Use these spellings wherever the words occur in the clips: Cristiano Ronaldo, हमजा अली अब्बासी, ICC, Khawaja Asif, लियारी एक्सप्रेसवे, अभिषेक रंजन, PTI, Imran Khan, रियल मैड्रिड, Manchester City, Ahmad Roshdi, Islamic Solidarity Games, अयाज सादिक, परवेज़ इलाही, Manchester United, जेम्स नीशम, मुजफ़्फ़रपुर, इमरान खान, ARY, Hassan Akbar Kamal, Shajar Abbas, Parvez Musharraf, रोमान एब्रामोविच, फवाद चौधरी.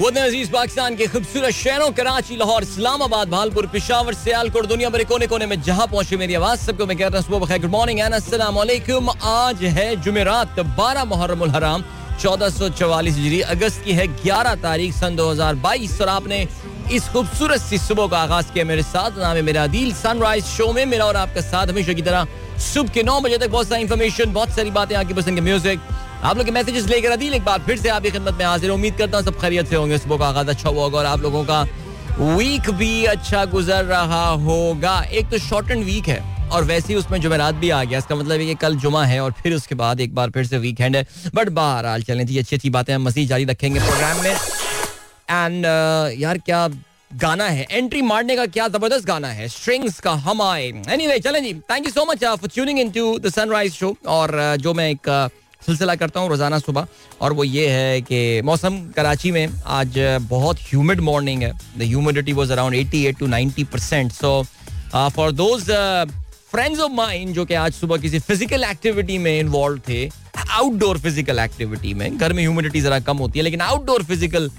वतन अजीज पाकिस्तान के खूबसूरत शहरों कराची, लाहौर, इस्लामाबाद, भालपुर, पिशावर, सियालकोट, दुनिया भर कोने कोने में जहां पहुंचे मेरी आवाज सबको मैं कहता हूं सुबह बखैर, गुड मॉर्निंग एंड अस्सलाम वालेकुम। आज है जुमेरात, 12 मुहर्रमुल हराम 1444 हिजरी, अगस्त की है 11 तारीख सन 2022 और आपने इस खूबसूरत सी सुबह का आगाज किया मेरे साथ। नाम है मेरा आदिल। सनराइज शो में मेरा और आपका साथ हमेशा की तरह सुबह के 9 बजे तक बहुत सारी इन्फॉर्मेशन, बहुत सारी बातें, आपके पसंद के म्यूजिक, आप लोग के मैसेजेस लेकर आदिल एक बार फिर से आपकी खिदमत में हाजिर। उम्मीद करता हूँ सब खैरियत से होंगे, सुबह का आगाज अच्छा हुआ होगा और आप लोगों का वीक भी अच्छा गुजर रहा होगा। एक तो शॉर्टेंड वीक है और वैसे ही उसमें जुमेरात भी आ गया, इसका मतलब है कि कल जुमा है और फिर उसके बाद एक बार फिर से वीकेंड है। बट बहरहाल चलें जी, अच्छी अच्छी बातें हम मज़ीद जारी रखेंगे प्रोग्राम में। एंड यार क्या गाना है, एंट्री मारने का क्या जबरदस्त गाना है, स्ट्रिंग्स का हम आए। एनीवे चलें जी, thank you so much for tuning into the sunrise show. और जो मैं एक सिलसिला करता हूँ रोज़ाना सुबह और वो ये है कि मौसम कराची में आज बहुत ह्यूमिड मॉर्निंग है। The humidity was around 88 to 90%। So for those friends of mine जो कि आज सुबह किसी फिजिकल एक्टिविटी में इन्वॉल्व थे, आउटडोर फिजिकल एक्टिविटी में, घर में ह्यूमिडिटी जरा कम होती है लेकिन आउटडोर फिजिकल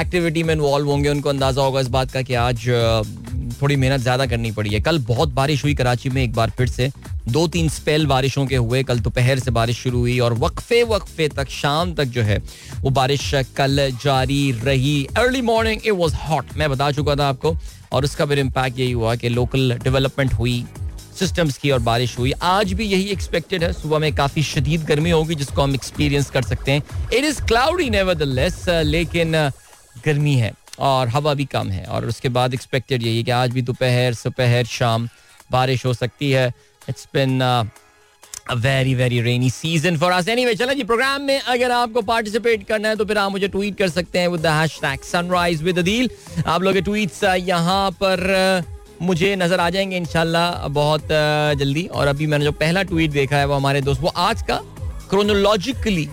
एक्टिविटी में इन्वॉल्व होंगे, उनको अंदाजा होगा इस बात का कि आज थोड़ी मेहनत ज़्यादा करनी पड़ी है। कल बहुत बारिश हुई कराची में, एक बार फिर से 2-3 स्पेल बारिशों के हुए। कल दोपहर से बारिश शुरू हुई और वक्फे तक शाम तक जो है वो बारिश कल जारी रही। Early morning it was hot, मैं बता चुका था आपको, और उसका फिर इम्पैक्ट यही हुआ कि लोकल डेवलपमेंट हुई सिस्टम्स की और बारिश हुई। आज भी यही एक्सपेक्टेड है, सुबह में काफ़ी शदीद गर्मी होगी जिसको हम एक्सपीरियंस कर सकते हैं। इट इज़ क्लाउडी नेवरदलेस, लेकिन गर्मी है और हवा भी कम है और उसके बाद एक्सपेक्टेड यही है कि आज भी दोपहर सुपहर शाम बारिश हो सकती है। It's been a very very rainy season for us. Anyway चलें जी, प्रोग्राम में अगर आपको पार्टिसिपेट करना है तो फिर आप मुझे ट्वीट कर सकते हैं with the hashtag sunrise with Adeel. आप लोग के ट्वीट्स यहाँ पर मुझे नज़र आ जाएंगे इंशाल्लाह बहुत जल्दी। और अभी मैंने जो पहला ट्वीट देखा है वो हमारे दोस्त, वो आज का क्रोनोलॉजिकली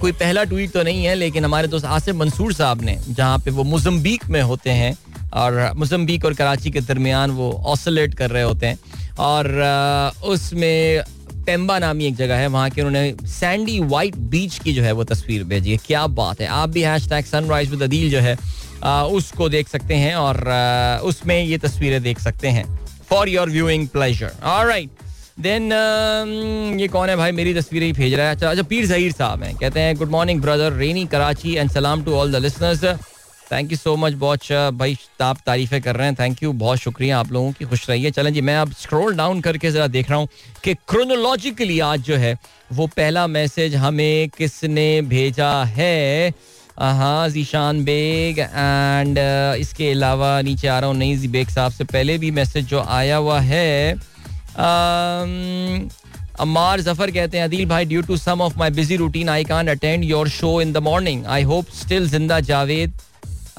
कोई पहला ट्वीट तो नहीं है लेकिन हमारे दोस्त आसिफ मंसूर साहब ने, जहाँ पे वो मोजम्बिक में होते हैं और मोजम्बिक और कराची के दरमियान वो ऑसिलेट कर रहे होते हैं और उसमें पेम्बा नामी एक जगह है, वहाँ के उन्होंने सैंडी वाइट बीच की जो है वो तस्वीर भेजी है। क्या बात है, आप भी हैशटैग सनराइज विद अदील जो है उसको देख सकते हैं और उसमें ये तस्वीरें देख सकते हैं for your viewing pleasure. Alright then ये कौन है भाई, मेरी तस्वीरें ही भेज रहा है। अच्छा, पीर ज़हीर साहब हैं, कहते हैं good morning brother, rainy Karachi and सलाम to all the listeners. Thank you so much, बहुत भाई आप तारीफ़ें कर रहे हैं, थैंक यू, बहुत शुक्रिया आप लोगों की, खुश रहिए। चलें जी, मैं अब स्क्रॉल डाउन करके ज़रा देख रहा हूँ कि क्रोनोलॉजिकली आज जो है वो पहला मैसेज हमें किसने भेजा है। हाँ, जीशान बेग एंड इसके अलावा नीचे आ रहा हूँ, नहीं जी बेग साहब से पहले भी मैसेज जो आया हुआ है। अमार जफर कहते हैं अदील भाई, due to some of my busy routine I can't attend your show in the morning, I hope still जिंदा Javed,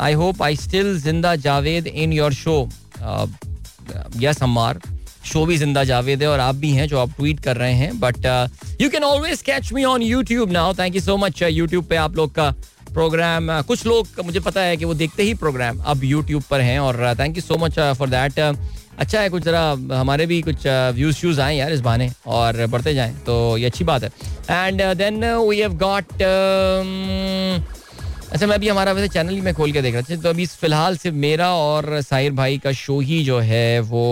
I hope I still जिंदा Javed in your show. Yes Amar, show भी जिंदा जावेद है और आप भी हैं जो आप ट्वीट कर रहे हैं, but you can always catch me on YouTube now. Thank you so much, YouTube पे आप लोग का प्रोग्राम, कुछ लोग मुझे पता है कि वो देखते ही प्रोग्राम अब यूट्यूब पर हैं और thank you so much for that. अच्छा है, कुछ ज़रा हमारे भी कुछ व्यूज शूज़ आएँ यार इस बहाने और बढ़ते जाएँ तो ये अच्छी बात है। And then we have got, अच्छा मैं अभी हमारा वैसे चैनल ही मैं खोल के देख रहा था तो अभी फ़िलहाल सिर्फ मेरा और साहिर भाई का शो ही जो है वो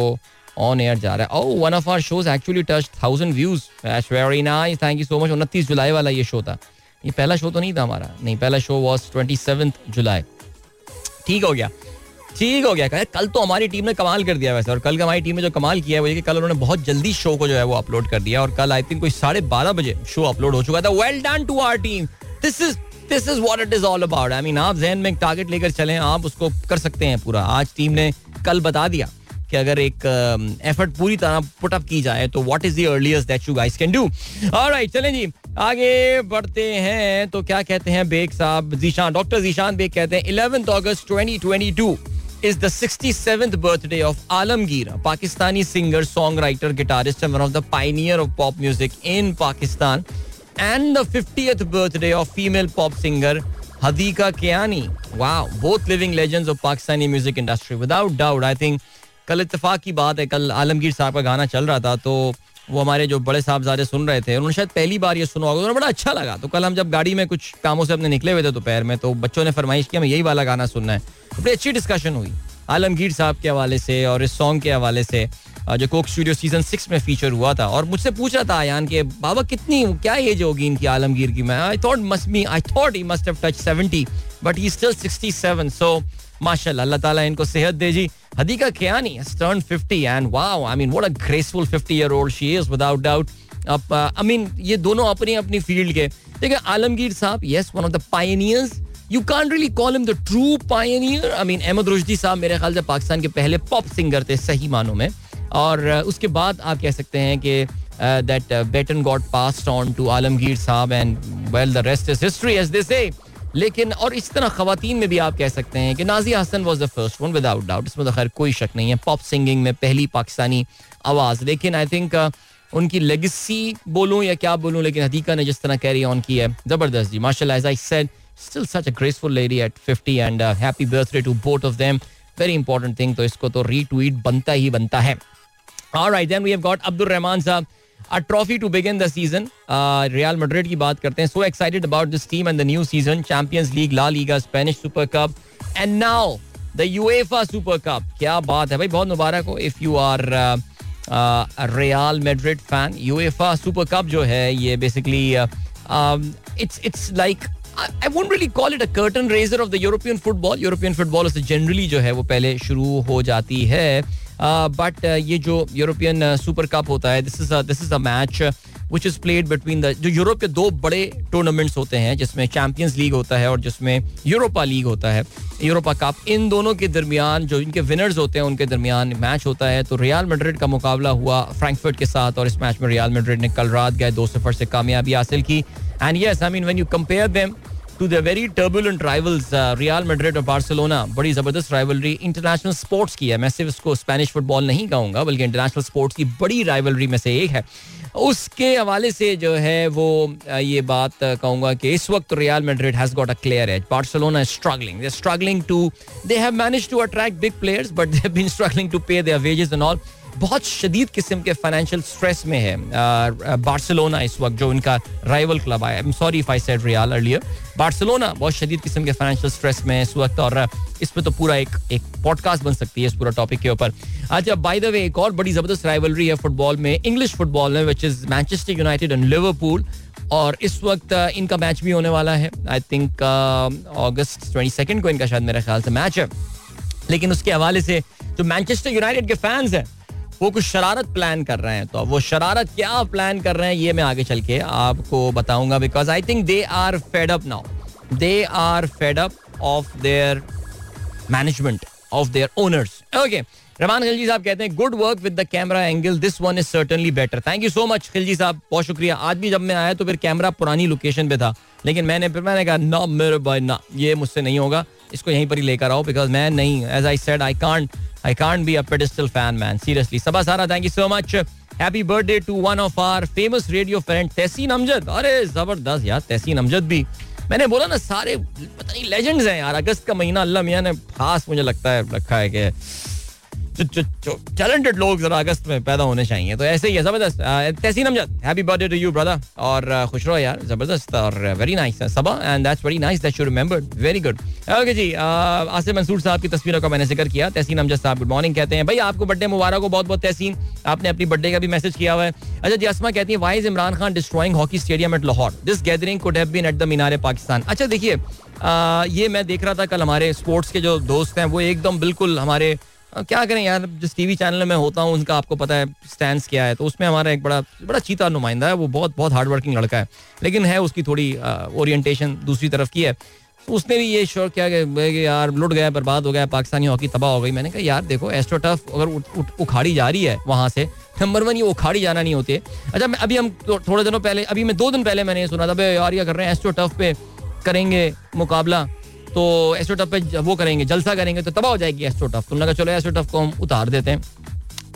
ऑन एयर जा रहा है। Oh, one of our shows actually touch 1000 views, that's very nice, thank you so much. 29 जुलाई वाला ये शो था, ये पहला शो तो नहीं था हमारा, नहीं पहला शो वॉज 27 जुलाई। ठीक हो गया, ठीक हो गया। कल तो हमारी टीम ने कमाल कर दिया वैसे, और कल हमारी टीम ने जो कमाल किया है वो ये कि कल उन्होंने बहुत जल्दी शो को जो है वो अपलोड कर दिया और कल आई थिंक कोई 12:30 बजे शो अपलोड हो चुका था। Well done to our team, this is what it is all about. I mean, आप जहन में एक टारगेट लेकर चलें, आप उसको कर सकते हैं पूरा। आज टीम ने कल बता दिया कि अगर एक एफर्ट पूरी तरह पुट अप की जाए तो what is the earliest that you guys can do. Alright, चलें जी आगे बढ़ते हैं। तो क्या कहते हैं बेग साहब, जीशान, डॉक्टर जीशान बेग कहते हैं 11 अगस्त 2022 is the 67th birthday of Alamgir, a Pakistani singer, songwriter, guitarist and one of the pioneer of pop music in Pakistan, and the 50th birthday of female pop singer Hadiqa Kiani. Wow, both living legends of Pakistani music industry without doubt. I think kal ittifaq ki baat hai, kal Alamgir sahab ka gaana chal raha tha to वो हमारे जो बड़े साहबजादे सुन रहे थे, उन्होंने शायद पहली बार ये सुना होगा, उन्हें बड़ा अच्छा लगा. तो कल हम जब गाड़ी में कुछ कामों से अपने निकले हुए थे दोपहर में, तो बच्चों ने फरमाइश की हमें यही वाला गाना सुनना है. तो बड़ी अच्छी डिस्कशन हुई आलमगीर साहब के हवाले से और इस सॉन्ग के हवाले से जो कोक स्टूडियो सीजन 6 में फीचर हुआ था. और मुझसे पूछ रहा था आयान के बाबा कितनी क्या एज होगी इनकी आलमगीर की. मैं I thought he must have touch 70 but he still 67. So माशाल्लाह अल्लाह ताला इनको सेहत दे जी. Hadiqa Kiani has turned 50 and wow, I mean what a graceful 50-year-old she is without doubt. I mean ये दोनों अपनी अपनी फील्ड के. देखिए आलमगीर साहब yes one of the pioneers. You can't really call him the true pioneer. I mean Ahmad रोशदी साहब मेरे ख्याल से पाकिस्तान के पहले पॉप सिंगर थे सही मानों में. और उसके बाद आप कह सकते हैं कि that baton got passed on to Alamgir साहब and well the rest is history as they say. लेकिन और इस तरह ख़वातीन में भी आप कह सकते हैं कि Nazia Hasan was the first one without doubt. इसमें तो खैर कोई शक नहीं है, पॉप सिंगिंग में पहली पाकिस्तानी आवाज़. लेकिन आई थिंक उनकी लेगेसी बोलूँ या क्या बोलूँ, लेकिन हदीका ने जिस तरह कैरी ऑन की है ज़बरदस्त जी माशाल्लाह. As I said still such a graceful lady at 50 and happy birthday to both of them. Very important thing. तो इसको तो रीट्वीट बनता ही बनता है. Alright then we have got Abdul Rahman साहब. A trophy to begin the season. Real Madrid की बात करते हैं. So excited about this team and the new season. Champions League, La Liga, Spanish Super Cup, and now the UEFA Super Cup. क्या बात है भाई, बहुत मुबारक हो. If you are a Real Madrid fan, UEFA Super Cup जो है ये basically it's like I won't really call it a curtain raiser of the European football. European football उससे generally जो है वो पहले शुरू हो जाती है. बट ये जो यूरोपियन सुपर कप होता है, this is a match which is played between the जो यूरोप के दो बड़े टूर्नामेंट्स होते हैं, जिसमें चैम्पियंस लीग होता है और जिसमें यूरोपा लीग होता है, यूरोपा कप. इन दोनों के दरमियान जो इनके विनर्स होते हैं उनके दरमियान मैच होता है. तो रियल मैड्रिड का मुकाबला हुआ फ्रैंकफर्ट के साथ और इस मैच में रियल मैड्रिड ने कल रात गए 2-0 से कामयाबी हासिल की. And yes I mean when you compare them to their very turbulent rivals, Real Madrid और Barcelona, बड़ी ज़बरदस्त rivalry international sports की है. मैं सिर्फ इसको Spanish football नहीं कहूँगा बल्कि international sports की बड़ी rivalry में से एक है. उसके हवाले से जो है वो ये बात कहूँगा कि इस वक्त Real Madrid has got a clear edge. Barcelona is struggling. They're struggling to, they have managed to attract big players but they've been struggling to pay their wages and all. बहुत शदीद किस्म के फाइनेंशियल स्ट्रेस में है Barcelona इस वक्त, जो इनका राइवल क्लब है. I am sorry if I said real earlier. Barcelona बहुत शदीद किस्म के फाइनेंशियल स्ट्रेस में है इस वक्त और इस पर तो पूरा एक पॉडकास्ट बन सकती है इस पूरा टॉपिक के ऊपर. अच्छा बाय द वे एक और बड़ी ज़बरदस्त राइवलरी है फुटबॉल में, इंग्लिश फुटबॉल में, which is Manchester United and Liverpool. और इस वक्त इनका मैच भी होने वाला है. आई थिंक अगस्त 22 को इनका शायद मेरे ख्याल से मैच है. लेकिन उसके हवाले से जो मैनचेस्टर यूनाइटेड के फैंस हैं वो कुछ शरारत प्लान कर रहे हैं. तो अब वो शरारत क्या प्लान कर रहे हैं ये मैं आगे चल के आपको बताऊंगा, because I think they are fed up now. They are fed up of their management, of their owners. Okay Rahman Khilji साहब कहते हैं good work with the camera angle, this one is certainly better. Thank you so much Khilji साहब, बहुत शुक्रिया. आज भी जब मैं आया तो फिर कैमरा पुरानी लोकेशन पे था, लेकिन मैंने कहा ना मेरे भाई ना, ये मुझसे नहीं होगा, इसको यहीं पर ही लेकर आओ, बिकॉज मैं नहीं, as I said I can't be a pedestal fan, man. Seriously. Sabah Sara, thank you so much. Happy birthday to one of our famous radio friend, Tahseen Amjad. अरे ज़बरदस्त यार, Tahseen Amjad भी. मैंने बोला ना सारे पता नहीं legends हैं यार. अगस्त का महीना अल्लाह मियाँ ने खास मुझे लगता है रखा है कि जो talented लोग जरा अगस्त में पैदा होने चाहिए. तो ऐसे ही है ज़बरदस्त. Tahseen Amjad, happy birthday to you, brother. और खुश रहो यार, ज़बरदस्त. और very nice Sabah, and that's very nice that you remembered. Very good. Okay जी, आसिफ मंसूर साहब की तस्वीरों का मैंने जिक्र किया. तहसीन अमजद साहब गुड मॉर्निंग कहते हैं. भाई आपको बर्थडे मुबारक हो, बहुत बहुत तहसीन, आपने अपनी बर्थडे का भी मैसेज किया हुआ है. अच्छा जी असमा कहती है why is इमरान खान destroying hockey stadium at Lahore, this gathering could have been at the मीनारे पाकिस्तान. अच्छा देखिए ये मैं देख रहा था कल, हमारे स्पोर्ट्स के जो दोस्त हैं वो एकदम बिल्कुल हमारे क्या करें यार, जिस टीवी चैनल में होता हूँ उनका आपको पता है स्टैंड्स क्या है, तो उसमें हमारा एक बड़ा चीता नुमाइंदा है. वो बहुत बहुत हार्ड वर्किंग लड़का है, लेकिन है उसकी थोड़ी ओरिएंटेशन दूसरी तरफ की है. उसने भी ये शोर किया कि यार लुट गया, बर्बाद हो गया, पाकिस्तानी हॉकी तबाह हो गई. मैंने कहा यार देखो एस्ट्रो टफ अगर उखाड़ी जा रही है वहाँ से, नंबर वन ये उखाड़ी जाना नहीं होती है. अच्छा मैं अभी हम थोड़े दिनों पहले, अभी मैं 2 दिन पहले मैंने ये सुना था भाई यार ये कर रहे हैं एस्ट्रो टफ पे करेंगे मुकाबला, तो एस्ट्रो टफ पे वो करेंगे जलसा करेंगे तो तबाह हो जाएगी एस्ट्रो टफ. तुमने कहा चलो एस्ट्रो टफ को हम उतार देते हैं.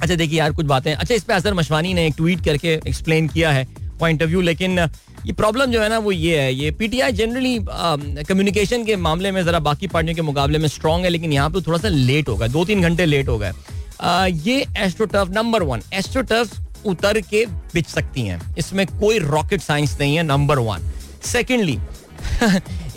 अच्छा देखिए यार कुछ बातें. अच्छा इस पर असर मशवानी ने एक ट्वीट करके एक्सप्लेन किया है पॉइंट ऑफ व्यू, लेकिन ये प्रॉब्लम जो है ना वो ये है, ये पीटीआई जनरली कम्युनिकेशन के मामले में ज़रा बाकी पार्टियों के मुकाबले में स्ट्रॉन्ग है, लेकिन यहाँ पे थोड़ा सा लेट हो गया, 2-3 घंटे लेट हो गया. ये astroturf number one, astroturf उतर के बिच सकती हैं, इसमें कोई रॉकेट साइंस नहीं है, नंबर वन. सेकेंडली,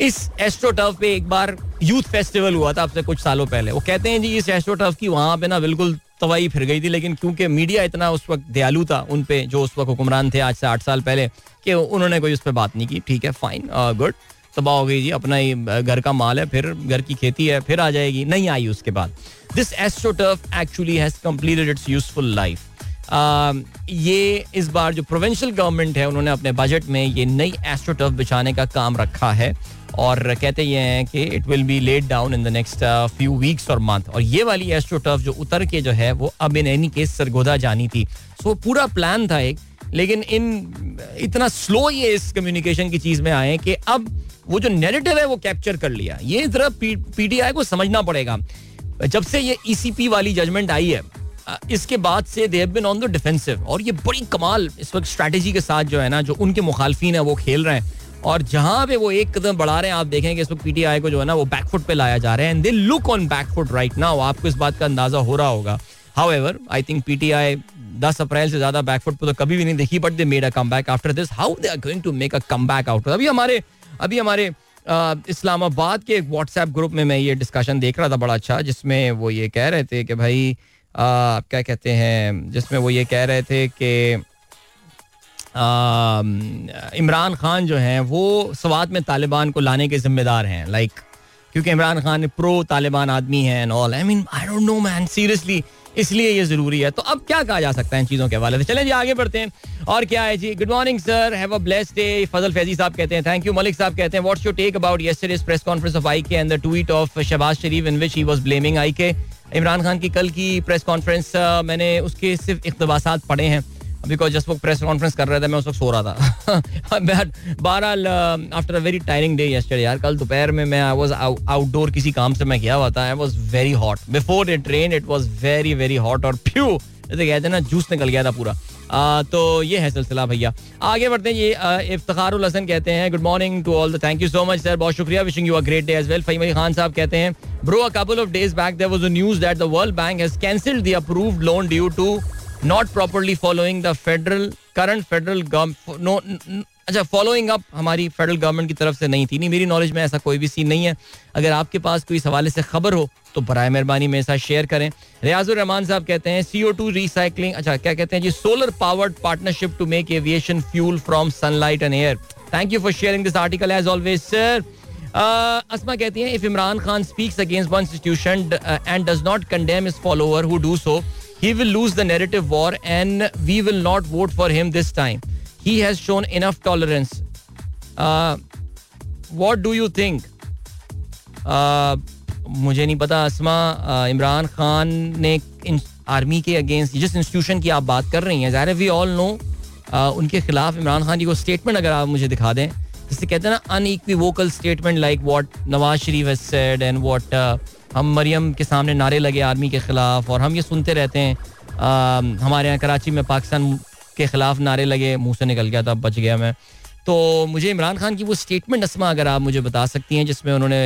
इस एस्ट्रोटर्फ पे एक बार यूथ फेस्टिवल हुआ था आपसे कुछ सालों पहले. वो कहते हैं जी इस एस्ट्रोटर्फ की वहाँ पे ना बिल्कुल तबाही फिर गई थी, लेकिन क्योंकि मीडिया इतना उस वक्त दयालु था उन पे जो उस वक्त हुक्मरान थे आज से 8 साल पहले, कि उन्होंने कोई उस पर बात नहीं की. ठीक है, फाइन, गुड, तबाह हो गई जी, अपना ही घर का माल है, फिर घर की खेती है, फिर आ जाएगी, नहीं आई. उसके बाद this astroturf actually has completed its useful life. ये इस बार जो प्रोविंशियल गवर्नमेंट है उन्होंने अपने बजट में ये नई एस्ट्रोटर्फ बिछाने का काम रखा है और कहते ये हैं कि it will be laid down in the next few weeks और मंथ. और ये वाली एस्ट्रोटर्फ जो उतर के जो है वो अब इन एनी केस सरगोदा जानी थी. सो पूरा प्लान था एक, लेकिन इन इतना स्लो ये इस कम्युनिकेशन की चीज़ में आए कि अब वो जो नैरेटिव है वो कैप्चर कर लिया. ये जरा पीटीआई को समझना पड़ेगा, जब से ये ईसीपी वाली जजमेंट आई है इसके बाद से they have been on the defensive. और ये बड़ी कमाल इस वक्त स्ट्रैटेजी के साथ जो है ना जो उनके मुखालफिन है वो खेल रहे हैं, और जहाँ पे वो एक कदम बढ़ा रहे हैं आप देखेंगे इस वक्त पीटीआई को जो है ना वो बैकफुट पे लाया जा रहा है. And they look on back foot right now, आपको इस बात का अंदाजा हो रहा होगा. हाउएवर आई थिंक पीटीआई 10 अप्रैल से ज्यादा बैकफुट पे तो कभी भी नहीं देखी, but they made a comeback after this. How they are going to make a comeback out. अभी हमारे इस्लामाबाद के एक व्हाट्सएप ग्रुप में मैं ये डिस्कशन देख रहा था बड़ा अच्छा, जिसमें वो ये कह रहे थे कि भाई क्या कहते हैं, जिसमें वो ये कह रहे थे कि इमरान खान जो हैं वो सवात में तालिबान को लाने के जिम्मेदार हैं, लाइक क्योंकि इमरान खान प्रो तालिबान आदमी हैं and all. I mean I don't know man, seriously, इसलिए ये ज़रूरी है. तो अब क्या कहा जा सकता है इन चीज़ों के हवाले से. चलें जी आगे बढ़ते हैं. और क्या है जी, good morning sir, have a blessed day. Fazal Faizi साहब कहते हैं थैंक यू. मलिक साहब कहते हैं what's your take about yesterday's press conference of IK and the tweet of Shahbaz Sharif in which he was blaming IK. इमरान खान की कल की प्रेस कॉन्फ्रेंस, मैंने उसके सिर्फ इक़्तिबासात पढ़े हैं बिकॉज जिस वक्त प्रेस कॉन्फ्रेंस कर रहा था मैं उस वक्त सो रहा था. बहरहाल after a very tiring day yesterday यार, कल दोपहर में मैं आई वाज आउटडोर किसी काम से मैं गया हुआ था. I was very hot before it rain, it was very very hot और फ्यू जैसे कहते हैं ना जूस निकल गया था पूरा. तो ये है सिलसिला भैया. आगे बढ़ते हैं. ये इफ्तिखारुल हसन कहते हैं good morning to all the, thank you so much sir, बहुत शुक्रिया, wishing you a great day as well. Faheem Ali Khan साहब कहते हैं bro a couple of days back there was a news that the World Bank has cancelled the approved loan due to not properly following the current federal government. No, अच्छा, following up हमारी federal government की तरफ से नहीं थी. नहीं, मेरी knowledge में ऐसा कोई भी सीन नहीं है. अगर आपके पास कोई इस हवाले से खबर हो तो बराए मेहरबानी मेरे साथ शेयर करें. रियाजुर रहमान साहब कहते हैं CO2 recycling, अच्छा क्या कहते हैं जी, solar powered partnership to make aviation fuel from sunlight and air. Thank you for sharing this article as always sir. Asma कहती हैं if Imran Khan speaks against one institution and does not condemn his follower who do so, he will lose the narrative war and we will not vote for him this time. He has shown enough tolerance. What do you think? मुझे नहीं पता असमा, इमरान खान ने army के against जिस institution की आप बात कर रही हैं, ज़ाहिर है वी ऑल नो, उनके खिलाफ इमरान खान की कोई स्टेटमेंट अगर आप मुझे दिखा दें, जिससे कहते हैं ना unequivocal statement like what Nawaz Sharif has said and what हम मरियम के सामने नारे लगे आर्मी के ख़िलाफ़, और हम ये सुनते रहते हैं. हमारे यहाँ कराची में पाकिस्तान के ख़िलाफ़ नारे लगे, मुंह से निकल गया था, बच गया मैं. तो मुझे इमरान खान की वो स्टेटमेंट असमा अगर आप मुझे बता सकती हैं जिसमें उन्होंने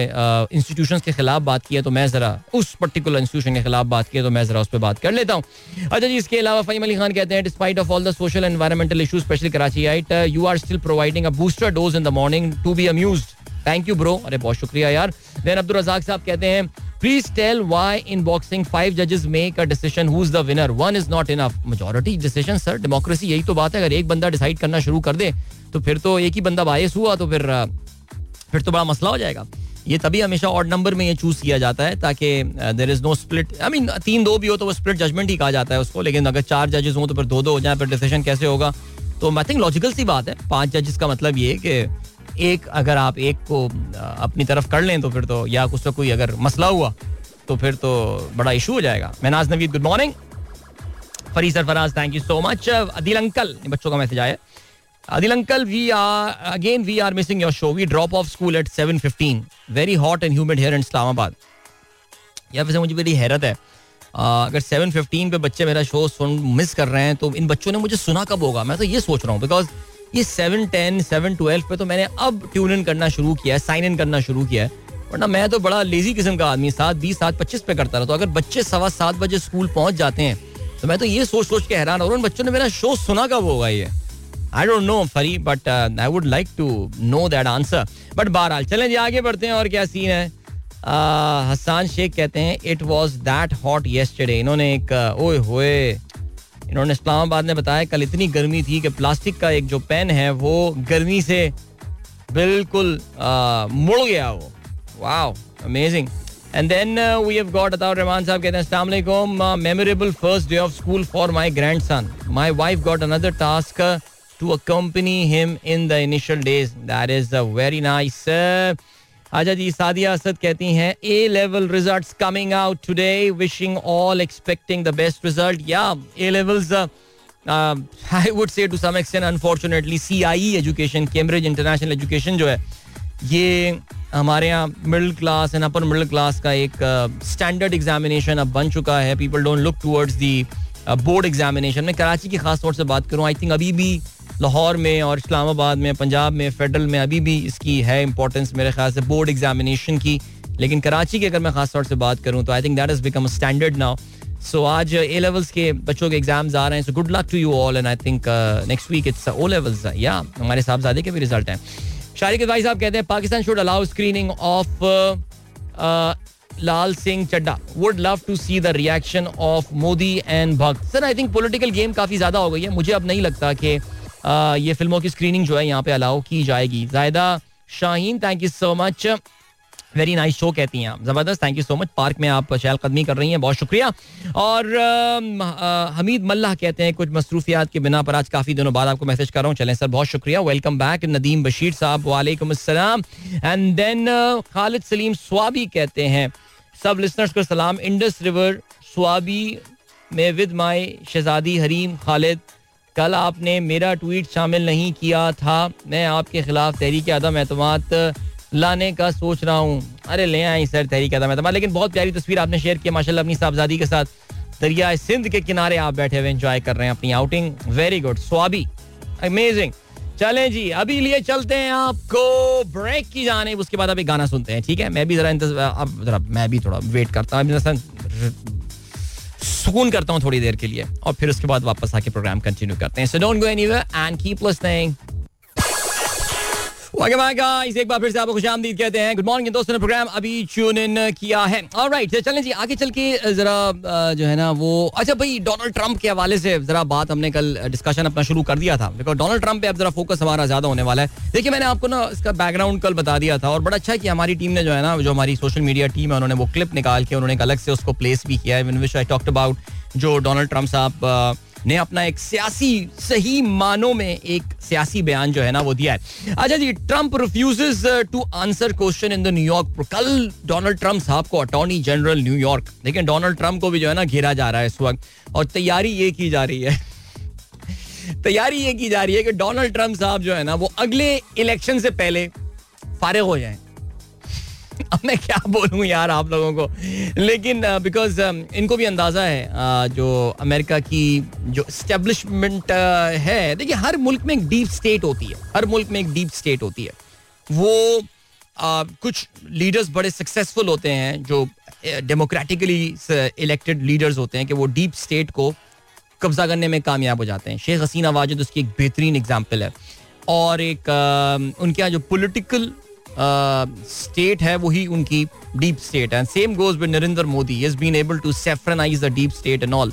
इंस्टीट्यूशंस के ख़िलाफ़ बात की है, तो मैं ज़रा उस पर्टिकुलर इंस्टीट्यूशन के ख़िलाफ़ बात की है तो मैं ज़रा उस पर बात कर लेता हूँ. अच्छा जी, इसके अलावा फ़हीम अली खान कहते हैं despite of all the social environmental issues specially कराचीआइट, you are still providing a booster dose in the morning to be amused. Thank you bro, अरे बहुत शुक्रिया यार. देन अब्दुल रज़ाक साहब कहते हैं Please tell why in boxing 5 judges make a decision who's the winner. One is not enough. Majority decision sir. Democracy यही तो बात है. अगर एक बंदा decide करना शुरू कर दे तो फिर तो एक ही बंदा बायस हुआ तो फिर तो बड़ा मसला हो जाएगा. ये तभी हमेशा ऑड नंबर में ये चूज़ किया जाता है ताकि there is no split. I mean 3-2 भी हो तो वो स्प्लिट जजमेंट ही कहा जाता है उसको, लेकिन अगर 4 judges हों तो फिर 2-2 हो जाए, फिर डिसीजन कैसे होगा. तो आई थिंक लॉजिकल सी बात है. 5 judges का मतलब ये कि एक अगर आप एक को अपनी तरफ कर लें तो फिर तो, या उससे कोई अगर मसला हुआ तो फिर तो बड़ा इशू हो जाएगा. Mahnaz Naveed good morning. Fari Sarfaraz thank you so much. Adil uncle, बच्चों का मैसेज आया. Adil uncle we are missing your show. We drop off school at 7:15. Very hot and humid here in Islamabad. या वैसे मुझे बड़ी हैरत है अगर 7:15 पे बच्चे मेरा शो मिस कर रहे हैं तो इन बच्चों ने मुझे सुना कब होगा. मैं तो ये सोच रहा हूँ बिकॉज ये 7:10 7:12 पे तो मैंने अब ट्यून इन करना शुरू किया है, साइन इन करना शुरू किया है, वरना मैं तो बड़ा लेजी किस्म का आदमी 7:20 7:25 पे करता रहा. तो अगर बच्चे 7:15 बजे स्कूल पहुंच जाते हैं तो मैं तो ये सोच सोच के हैरान हो रहा हूँ, बच्चों ने मेरा शो सुना कब होगा ये, I don't know Fari, but I would like to know that answer. But बहरहाल चलें जी आगे बढ़ते हैं. और क्या सीन है. हसन शेख कहते हैं it was that hot yesterday. इन्होंने एक ओए होए, इन्होंने इस्लामाबाद ने बताया कल इतनी गर्मी थी कि प्लास्टिक का एक जो पेन है वो गर्मी से बिल्कुल मुड़ गया वो. Wow amazing. And then we have got Ataur Rahman साहब कहते हैं अस्सलाम वालेकुम, memorable first day of school for my grandson, my wife got another task to accompany him in the initial days, that is very nice. अच्छा जी सादिया असद कहती हैं A level results coming out today, wishing all expecting the best result. या A levels I would say to some extent unfortunately CIE education, Cambridge international education जो है ये हमारे यहाँ middle class and upper middle class का एक standard examination अब बन चुका है. People don't look towards the board examination. मैं कराची की खास तौर से बात करूँ, आई थिंक अभी भी लाहौर में और इस्लामाबाद में, पंजाब में, फेडरल में अभी भी इसकी है इंपॉर्टेंस मेरे ख्याल से बोर्ड एग्जामिनेशन की, लेकिन कराची की अगर मैं खास तौर से बात करूँ तो I think that has become a standard now. So आज ए लेवल्स के बच्चों के एग्जाम्स आ रहे हैं, so good luck to you all and I think next week it's O levels. या हमारे साहबजादे के भी रिजल्ट हैं. शारिक भाई साहब कहते हैं Pakistan should allow screening of Lal Singh Chaddha, would love to see the reaction of Modi and bhakt. Sir I think political game काफ़ी ज़्यादा हो गई है, मुझे अब नहीं लगता कि ये फिल्मों की स्क्रीनिंग जो है यहाँ पे अलाउ की जाएगी. Zaida Shaheen thank you so much, very nice show कहती हैं आप, ज़बरदस्त, thank you so much. Park में आप शैल कदमी कर रही हैं, बहुत शुक्रिया. और हमीद मल्लाह कहते हैं कुछ मसरूफियात के बिना पर आज काफ़ी दिनों बाद आपको मैसेज कर रहा हूँ. चलें सर बहुत शुक्रिया, वेलकम बैक. नदीम बशीर साहब वालेकुम अस्सलाम. एंड देन खालिद सलीम स्वाबी कहते हैं सब लिसनर्स को सलाम, इंडस रिवर स्वाबी में विद माई शहजादी हरीम. खालिद कल आपने मेरा ट्वीट शामिल नहीं किया था, मैं आपके खिलाफ तहरीक आदम एतमाद लाने का सोच रहा हूँ. अरे ले आई सर तहरीक आदम एतमाद, लेकिन बहुत प्यारी तस्वीर आपने शेयर की माशाल्लाह अपनी साहबजादी के साथ, दरियाए सिंध के किनारे आप बैठे हुए एंजॉय कर रहे हैं अपनी outing. Very good Swabi, amazing. चलें जी अभी लिए चलते हैं आपको ब्रेक की जाने, उसके बाद आप एक गाना सुनते हैं. ठीक है मैं भी थोड़ा वेट करता हूँ, सुकून करता हूँ थोड़ी देर के लिए और फिर उसके बाद वापस आके प्रोग्राम कंटिन्यू करते हैं. So don't go anywhere and keep listening. Welcome back guys, एक बार फिर से आपको खुशामदीद कहते हैं. गुड मॉर्निंग दोस्तों ने प्रोग्राम अभी ट्यून इन किया है. ऑलराइट चलें जी आगे चल के जरा जो है ना वो, अच्छा भाई डोनाल्ड ट्रंप के हवाले से जरा बात, हमने कल डिस्कशन अपना शुरू कर दिया था बिकॉज डोनाल्ड ट्रंप पे अब जरा फोकस हमारा ज्यादा होने वाला है. देखिए मैंने आपको ना इसका बैकग्राउंड कल बता दिया था और बड़ा अच्छा है कि हमारी टीम ने जो है ना, जो हमारी सोशल मीडिया टीम है, उन्होंने वो क्लिप निकाल के उन्होंने एक अलग से उसको प्लेस भी किया है, विच आई टॉक्ड अबाउट जो डोनाल्ड ट्रंप साहब ने अपना एक सियासी, सही मानों में एक सियासी बयान जो है ना वो दिया है. अच्छा जी Trump refuses to answer question in the New York. कल डोनाल्ड ट्रंप साहब को अटॉर्नी जनरल न्यूयॉर्क, लेकिन डोनाल्ड ट्रंप को भी जो है ना घेरा जा रहा है इस वक्त और तैयारी ये की जा रही है कि डोनाल्ड ट्रंप साहब जो है ना वो अगले इलेक्शन से पहले फारिग हो जाए. अब मैं क्या बोलूँ यार आप लोगों को, लेकिन बिकॉज इनको भी अंदाज़ा है जो अमेरिका की जो इस्टेब्लिशमेंट है. देखिए हर मुल्क में एक डीप स्टेट होती है, वो कुछ लीडर्स बड़े सक्सेसफुल होते हैं जो डेमोक्रेटिकली इलेक्टेड लीडर्स होते हैं कि वो डीप स्टेट को कब्जा करने में कामयाब हो जाते हैं. शेख हसीना वाजिद उसकी एक बेहतरीन एग्जाम्पल है. और एक उनके यहाँ जो पोलिटिकल स्टेट है वही उनकी डीप स्टेट है. Same goes with Narendra Modi, has been able to सैफ्रनाइज the deep state and all.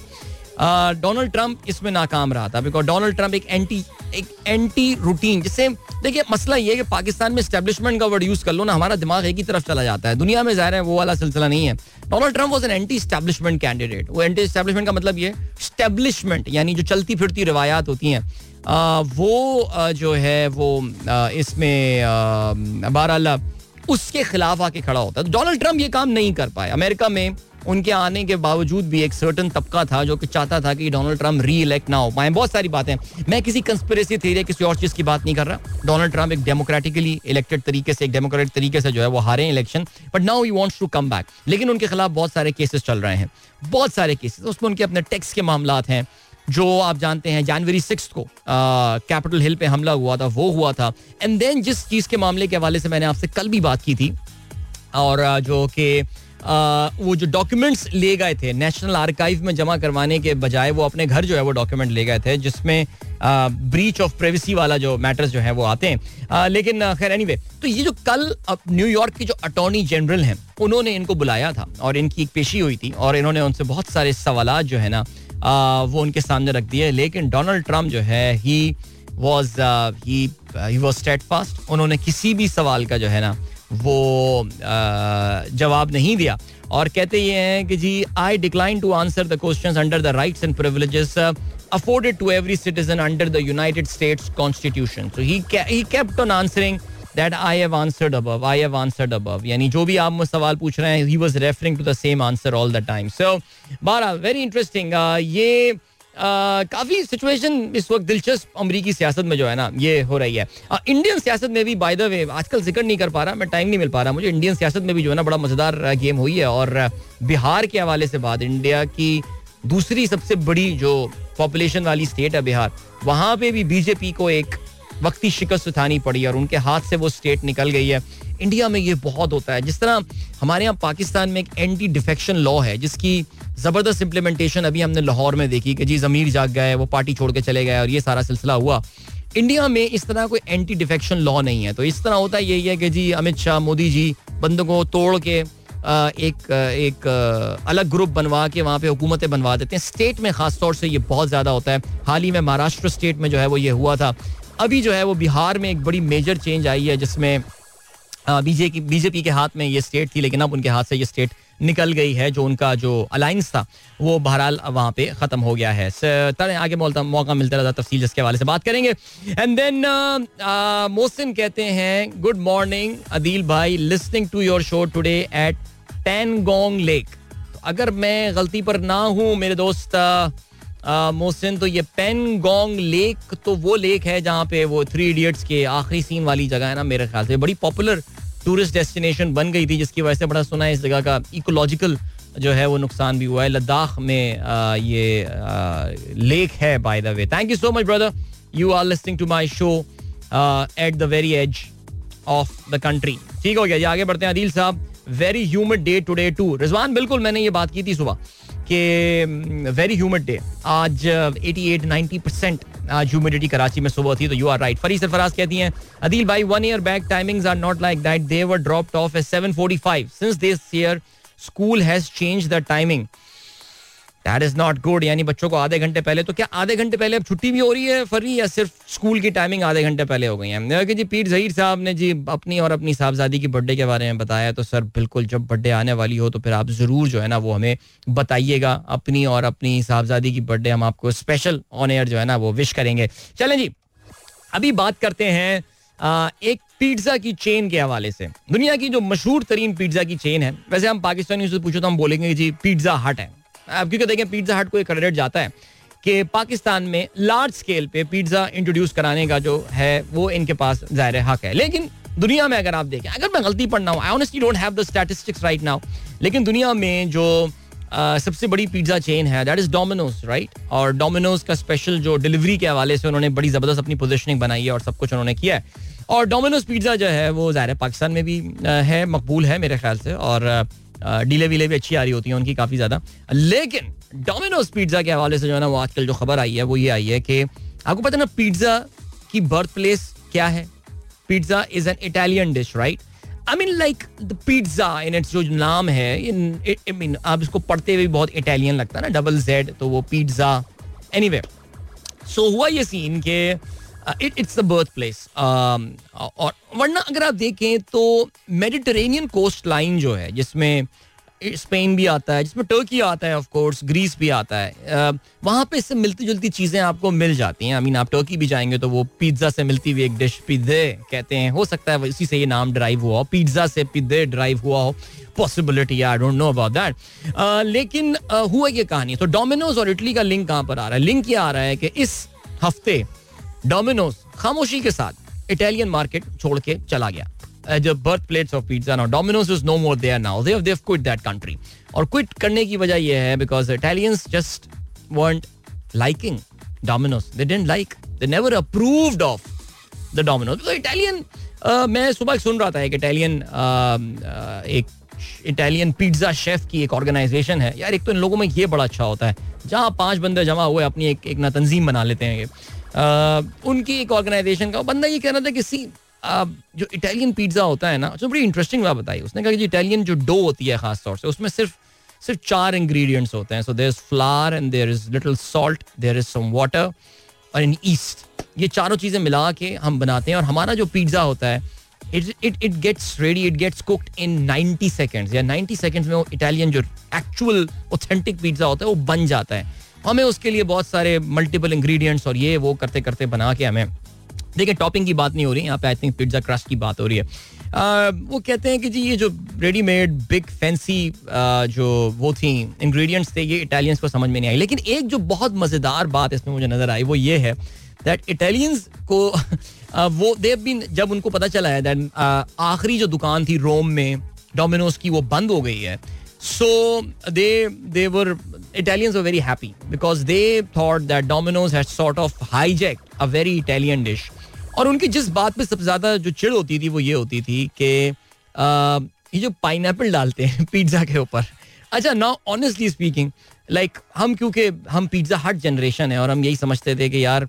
Donald Trump इसमें नाकाम रहा था बिकॉज डोनाल्ड ट्रंप एक एंटी रूटीन, जिससे देखिए मसला ये है कि पाकिस्तान में एस्टेब्लिशमेंट का वर्ड यूज़ कर लो ना, हमारा दिमाग एक ही तरफ चला जाता है. दुनिया में ज़ाहिर है वो वाला सिलसिला नहीं है. Donald Trump was an anti establishment candidate. वो एंटी एस्टेब्लिशमेंट का मतलब ये एस्टेब्लिशमेंट यानी जो चलती फिरती रवायात होती हैं वो जो है वो इसमें बहरहाल उसके खिलाफ आके खड़ा होता है. डोनाल्ड ट्रंप ये काम नहीं कर पाए. अमेरिका में उनके आने के बावजूद भी एक सर्टन तबका था जो कि चाहता था कि डोनाल्ड ट्रंप री इलेक्ट ना हो पाए. बहुत सारी बातें, मैं किसी कंस्पिरेसी थ्योरी किसी और चीज़ की बात नहीं कर रहा. डोनाल्ड ट्रंप एक डेमोक्रेटिकली इलेक्टेड तरीके से, एक डेमोक्रेटिक तरीके से जो है वो हारे election, but now he wants to come back. लेकिन उनके खिलाफ बहुत सारे केसेस चल रहे हैं, बहुत सारे केसेस, उसमें उनके अपने टैक्स के मामला हैं जो आप जानते हैं. जनवरी 6 को कैपिटल हिल पे हमला हुआ था, वो हुआ था. एंड देन जिस चीज़ के मामले के हवाले से मैंने आपसे कल भी बात की थी और जो कि वो जो डॉक्यूमेंट्स ले गए थे नेशनल आर्काइव में जमा करवाने के बजाय वो अपने घर जो है वो डॉक्यूमेंट ले गए थे, जिसमें ब्रीच ऑफ प्राइवेसी वाला जो मैटर्स जो है वो आते हैं. लेकिन खैर एनीवे, तो ये जो कल न्यूयॉर्क की जो अटॉर्नी जनरल हैं उन्होंने इनको बुलाया था और इनकी एक पेशी हुई थी और इन्होंने उनसे बहुत सारे सवाल जो है ना वो उनके सामने रख दिए. लेकिन डोनाल्ड ट्रम्प जो है he was steadfast. उन्होंने किसी भी सवाल का जो है ना वो जवाब नहीं दिया और कहते ये हैं कि जी I decline to answer the questions under the rights and privileges afforded to every citizen under the United States Constitution. So he kept on answering that I have answered above. यानी जो भी आप मुझे सवाल पूछ रहे हैं, he was referring to the same answer all the time. So बहरहाल very interesting. ये काफ़ी सिचुएशन इस वक्त दिलचस्प अमरीकी सियासत में जो है ना ये हो रही है. इंडियन सियासत में भी बाय द वे आजकल जिक्र नहीं कर पा रहा, मैं टाइम नहीं मिल पा रहा मुझे. इंडियन सियासत में भी जो है ना बड़ा मज़ेदार गेम हुई है और बिहार के हवाले से बात. इंडिया की दूसरी सबसे बड़ी जो पॉपुलेशन वाली स्टेट है बिहार, वहाँ पे भी बीजेपी को एक वक्ती शिकस्त उठानी पड़ी और उनके हाथ से वो स्टेट निकल गई है. इंडिया में ये बहुत होता है. जिस तरह हमारे यहाँ पाकिस्तान में एक एंटी डिफेक्शन लॉ है जिसकी ज़बरदस्त इम्प्लीमेंटेशन अभी हमने लाहौर में देखी कि जी ज़मीर जाग गए, वो पार्टी छोड़ के चले गए और ये सारा सिलसिला हुआ. इंडिया में इस तरह कोई एंटी डिफेक्शन लॉ नहीं है. तो इस तरह होता यही है कि जी अमित शाह मोदी जी बंदों को तोड़ के एक अलग ग्रुप बनवा के वहाँ पे हुकूमतें बनवा देते हैं. स्टेट में ख़ास तौर से ये बहुत ज़्यादा होता है. हाल ही में महाराष्ट्र स्टेट में जो है वो ये हुआ था. अभी जो है वो बिहार में एक बड़ी मेजर चेंज आई है जिसमें बीजेपी के हाथ में ये स्टेट थी लेकिन अब उनके हाथ से ये स्टेट निकल गई है. जो उनका जो अलायंस था वो बहरहाल वहाँ पे ख़त्म हो गया है. आगे मौका मिलता रहा तफसील इसके हवाले से बात करेंगे. एंड देन मोहसिन कहते हैं गुड मॉर्निंग अदील भाई, listening to your show today at टेंगोंग lake. तो अगर मैं गलती पर ना हूँ मेरे दोस्त मोहसिन, तो ये पेनगोंग लेक तो वो लेक है जहाँ पे वो थ्री इडियट्स के आखिरी सीन वाली जगह है ना, मेरे ख्याल से बड़ी पॉपुलर टूरिस्ट डेस्टिनेशन बन गई थी जिसकी वजह से बड़ा सुना है इस जगह का इकोलॉजिकल जो है वो नुकसान भी हुआ है. लद्दाख में ये लेक है by the way. Thank you so much brother, you are listening to my show at the very edge of the country. ठीक हो गया जी, आगे बढ़ते हैं. आदिल साहब very humid day today too. Rizwan बिल्कुल मैंने ये बात की थी सुबह कि वेरी ह्यूमिड डे. आज 88-90% ह्यूमिडिटी कराची में सुबह थी. तो यू आर राइट. फरी सरफराज कहती हैं अदील भाई 1 year back timings are not like that, they were dropped off at 7:45. Since this year school has changed the timing. That is not good. यानी बच्चों को आधे घंटे पहले, तो क्या आधे घंटे पहले अब छुट्टी भी हो रही है फरी या सिर्फ स्कूल की टाइमिंग आधे घंटे पहले हो गई है? जी पीर ज़हीर साहब ने जी अपनी और अपनी साहबजादी की बर्थडे के बारे में बताया. तो सर बिल्कुल जब बर्थडे आने वाली हो तो फिर आप ज़रूर जो है ना वो हमें बताइएगा अपनी और अपनी साहबजादी की बर्थडे. हम आपको स्पेशल ऑन एयर जो है ना वो विश करेंगे. चलें जी, अभी बात करते हैं एक पिज्ज़ा की चेन के हवाले से. दुनिया की जो मशहूर तरीन पिज्ज़ा की चेन है, वैसे हम पाकिस्तानियों से पूछो तो हम बोलेंगे जी पिज्ज़ा हट है. अब क्योंकि देखें पिज्ज़ा हट को एक क्रेडिट जाता है कि पाकिस्तान में लार्ज स्केल पे पिज्ज़ा इंट्रोड्यूस कराने का जो है वो इनके पास ज़ाहिर हक है. लेकिन दुनिया में अगर आप देखें, अगर मैं गलती पर ना हूँ, I honestly don't have the statistics right now, लेकिन दुनिया में जो सबसे बड़ी पिज्ज़ा चेन है दैट इज़ डोमिनोज राइट. और डोमिनोज का स्पेशल जो डिलीवरी के हवाले से उन्होंने बड़ी ज़बरदस्त अपनी पोजिशनिंग बनाई है और सब कुछ उन्होंने किया है. और डोमिनोज पिज्ज़ा जो है वो ज़ाहिर है पाकिस्तान में भी है, मकबूल है मेरे ख्याल से, और डीले वीले भी अच्छी आ रही होती हैं उनकी काफ़ी ज़्यादा. लेकिन डोमिनोज पिज्ज़ा के हवाले से जो है ना वो आजकल जो खबर आई है वो ये आई है कि आपको पता है ना पिज्ज़ा की बर्थ प्लेस क्या है? Pizza is an Italian dish right. I mean like the pizza in its जो नाम है, आई मीन आप इसको पढ़ते हुए बहुत इटालियन लगता है ना, डबल Z, तो वो पिज्ज़ा. एनीवे, सो हुआ ये सीन के इट्स द बर्थ प्लेस. और वरना अगर आप देखें तो मेडिटरेनियन कोस्ट लाइन जो है जिसमें स्पेन भी आता है, जिसमें टर्की आता है, ऑफ कोर्स ग्रीस भी आता है, वहाँ पे इससे मिलती जुलती चीज़ें आपको मिल जाती हैं. आई मीन आप टर्की भी जाएंगे तो वो पिज्ज़ा से मिलती हुई एक डिश पिदे कहते हैं, हो सकता है इसी से ये नाम ड्राइव हुआ हो, पिज्ज़ा से पिदे ड्राइव हुआ हो, possibility I don't know about that. लेकिन हुआ ये कहानी. तो डोमिनोज और इटली का लिंक कहाँ पर आ रहा है? लिंक ये आ रहा है कि इस हफ्ते डोमिनोज खामोशी के साथ इटालियन मार्केट छोड़ के चला गया. जो birth place of pizza now, Domino's is no more there now, they have quit that country. और क्विट करने की वजह यह है because Italians just weren't liking Domino's, they didn't like, they never approved of the Domino's. Italian, मैं सुबह सुन रहा था एक इटालियन एक इटालियन पिज्जा शेफ की एक ऑर्गेनाइजेशन है यार. एक तो इन लोगों में ये बड़ा अच्छा होता है, जहाँ 5 बंदे जमा हुए अपनी एक ना तंजीम बना लेते हैं. उनकी एक ऑर्गेनाइजेशन का बंदा ये कह रहा था कि सी जो इटालियन पिज्जा होता है ना, उसमें बड़ी इंटरेस्टिंग बात बताई. उसने कहा कि इटालियन जो डो होती है खास तौर से, उसमें सिर्फ 4 इंग्रेडिएंट्स होते हैं. So there is flour and there is little salt, there is some water और इन ईस्ट. ये चारों चीज़ें मिला के हम बनाते हैं और हमारा जो पिज्ज़ा होता है it gets ready, it gets cooked in 90 seconds या 90 सेकेंड्स में वो इटालियन जो एक्चुअल ऑथेंटिक पिज्ज़ा होता है वो बन जाता है. हमें उसके लिए बहुत सारे मल्टीपल इंग्रेडिएंट्स और ये वो करते करते बना के हमें, देखिए टॉपिंग की बात नहीं हो रही यहाँ पे, आई थिंक पिज्ज़ा क्रस्ट की बात हो रही है. वो कहते हैं कि जी ये जो रेडीमेड बिग फैंसी जो वो थी इंग्रेडिएंट्स थे, ये इटालियंस को समझ में नहीं आई. लेकिन एक जो बहुत मज़ेदार बात इसमें मुझे नज़र आई वो ये है दैट इटालियंस को वो देव भी, जब उनको पता चला है दैट आखिरी जो दुकान थी रोम में डोमिनोज की वो बंद हो गई है, सो दे वर Italians were very happy because they thought that Domino's had sort of hijacked a very Italian dish. और उनकी जिस बात पे सबसे ज़्यादा जो चिड़ होती थी वो ये होती थी कि ये जो पाइनएप्पल डालते हैं पिज्ज़ा के ऊपर. अच्छा now honestly speaking, like हम क्योंकि हम पिज्ज़ा हट जनरेशन है और हम यही समझते थे कि यार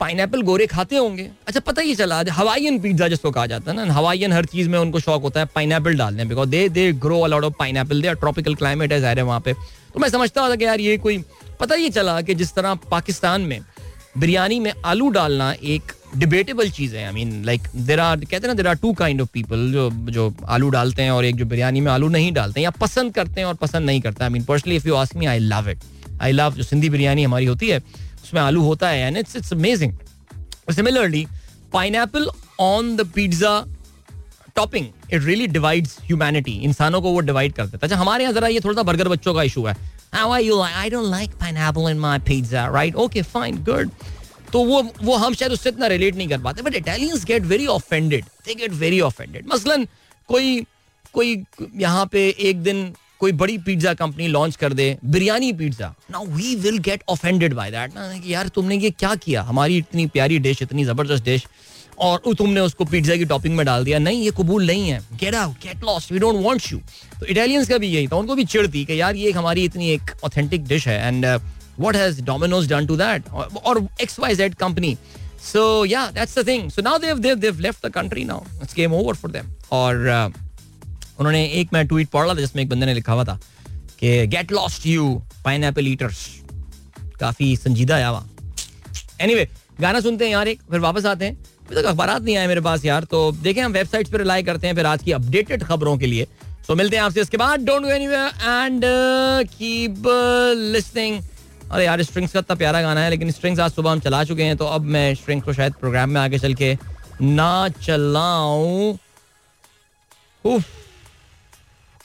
पाइनएप्पल गोरे खाते होंगे. अच्छा पता ही चला हवाईयन पिज्ज़ा जिसको कहा जाता है ना, हवाईयन हर चीज़ में उनको शौक होता है पाइनएप्पल डालने, because they grow a lot of pineapple, they are tropical climate है ज़ाहिर है वहाँ पे. तो मैं समझता था कि यार ये कोई, पता ही चला कि जिस तरह पाकिस्तान में बिरयानी में आलू डालना एक डिबेटेबल चीज़ है. I mean like there are, कहते हैं ना there are two kind of people, जो आलू डालते हैं और एक जो बिरयानी में आलू नहीं डालते हैं या पसंद करते हैं और पसंद नहीं करते. I mean personally if you ask me, I love it. I love जो सिंधी बिरयानी हमारी होती है उसमें आलू होता है and it's amazing. Similarly pineapple on the pizza topping, it really divides humanity, इंसानों को वो डिवाइड कर देता है. अच्छा हमारे यहाँ जरा ये थोड़ा सा बर्गर बच्चों का इशू है, how are you, I don't like pineapple in my pizza, right, okay fine good. तो वो हम शायद उससे इतना रिलेट नहीं कर पाते, but Italians get very offended, they get very offended. मसलन कोई यहाँ पे एक दिन कोई बड़ी पिज्ज़ा कंपनी लॉन्च कर दे biryani pizza, now we will get offended by that ना, कि यार तुमने ये क्या किया, हमारी इतनी प्यारी डिश, इतनी ज़बरदस्त डिश, और तुमने उसको पिज्ज़ा की टॉपिंग में डाल दिया. नहीं, ये कबूल नहीं है, get out, get lost, we don't want you. तो इटालियंस का भी यही था, उनको भी चिड़ थी कि यार ये हमारी इतनी एक ऑथेंटिक डिश है and what has Domino's done to that और X Y Z company. So या that's the thing. So now they have left the country, now it's game over for them. और उन्होंने एक मैं ट्वीट पढ़ रहा था जिसमें एक बंदे ने लिखा हुआ था कि get lost you pineapple eaters. काफ़ी संजीदा आया हुआ. एनीवे, गाना सुनते हैं यार एक, फिर वापस आते हैं. अभी तक अखबारात नहीं आए मेरे पास यार, तो देखें हम वेबसाइट्स पर रिलाई करते हैं फिर आज की अपडेटेड खबरों के लिए. सो मिलते हैं आपसे इसके बाद. Don't go anywhere and keep listening. अरे यार स्ट्रिंग्स का इतना प्यारा गाना है, लेकिन स्ट्रिंग्स आज सुबह हम चला चुके हैं, तो अब मैं स्ट्रिंग्स को शायद प्रोग्राम में आगे चल के ना चलाऊँ.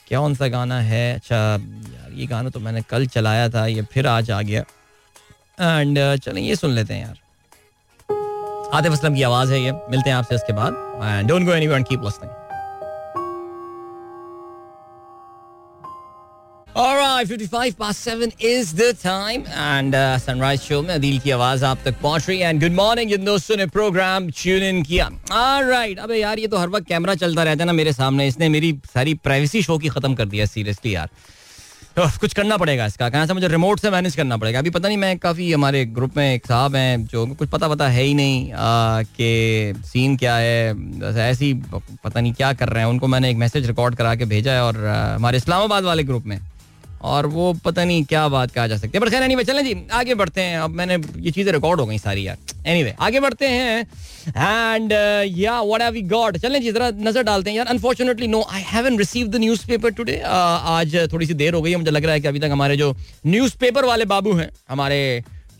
कौन सा गाना है? अच्छा यार ये गाना तो मैंने कल चलाया था, ये फिर आज आ गया. एंड चलें ये सुन लेते हैं यार, आतिफ असलम की आवाज़ है ये. मिलते हैं आपसे इसके बाद. And don't go anywhere and keep listening. Alright, 7:55 is the time and sunrise show में अदील की आवाज़ आप तक पहुंच रही है. एंड गुड मॉर्निंग, जिन दोस्तों ने प्रोग्राम ट्यून इन किया. ऑलराइट, अबे यार ये तो हर वक्त कैमरा चलता रहता है ना मेरे सामने, इसने मेरी सारी प्राइवेसी शो की ख़त्म कर दिया. सीरियसली यार, तो कुछ करना पड़ेगा इसका, कहाँ से मुझे रिमोट से मैनेज करना पड़ेगा. अभी पता नहीं, मैं काफ़ी हमारे ग्रुप में एक साहब हैं जो कुछ पता है ही नहीं कि सीन क्या है, ऐसी पता नहीं क्या कर रहे हैं. उनको मैंने एक मैसेज रिकॉर्ड करा के भेजा है और हमारे इस्लामाबाद वाले ग्रुप में, और वो पता नहीं क्या बात कहा जा सकती है. पर खैर एनीवे चलें जी, आगे बढ़ते हैं. अब मैंने ये चीज़ें रिकॉर्ड हो गई सारी यार. एनीवे आगे बढ़ते हैं एंड या व्हाट हैव वी गॉट. चलें जी ज़रा नज़र डालते हैं यार. Unfortunately no, I haven't received the newspaper today. आज थोड़ी सी देर हो गई है, मुझे लग रहा है कि अभी तक हमारे जो न्यूज़पेपर वाले बाबू हैं, हमारे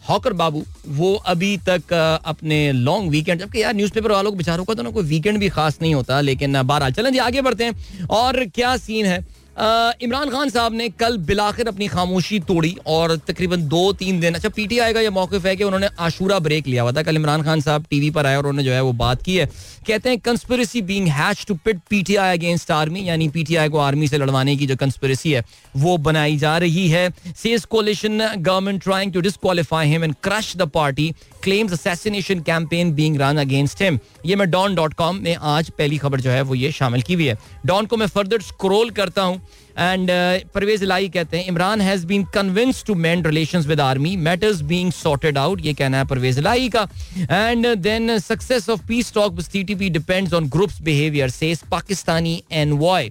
हॉकर बाबू, वो अभी तक अपने लॉन्ग वीकेंड, जबकि यार न्यूज़पेपर वालों को बेचारों का तो ना कोई वीकेंड भी खास नहीं होता, लेकिन बहरहाल चलें जी आगे बढ़ते हैं. और क्या सीन है इमरान खान साहब ने कल बिलाखिर अपनी खामोशी तोड़ी और तकरीबन 2-3 दिन, अच्छा पीटीआई का ये मौक़िफ़ है कि उन्होंने आशूरा ब्रेक लिया हुआ था। कल इमरान खान साहब टीवी पर आए और उन्होंने जो है वो बात की है। कहते हैं conspiracy being hatched to pit PTI against army, यानी पीटीआई को आर्मी से लड़वाने की जो कंस्पिरेसी है वो बनाई जा रही है। Says coalition government trying to disqualify him and crush the party, claims assassination campaign being run against him. ये मैं Don.com में आज पहली खबर जो है वो ये शामिल की हुई है। डॉन को मैं फर्दर स्क्रॉल करता हूँ। And परवेज इलाही कहते हैं Imran has been convinced to mend relations with army, matters being sorted out, ये कहना है परवेज इलाही का। And then success of peace talk with TTP depends on groups behaviour says Pakistani envoy.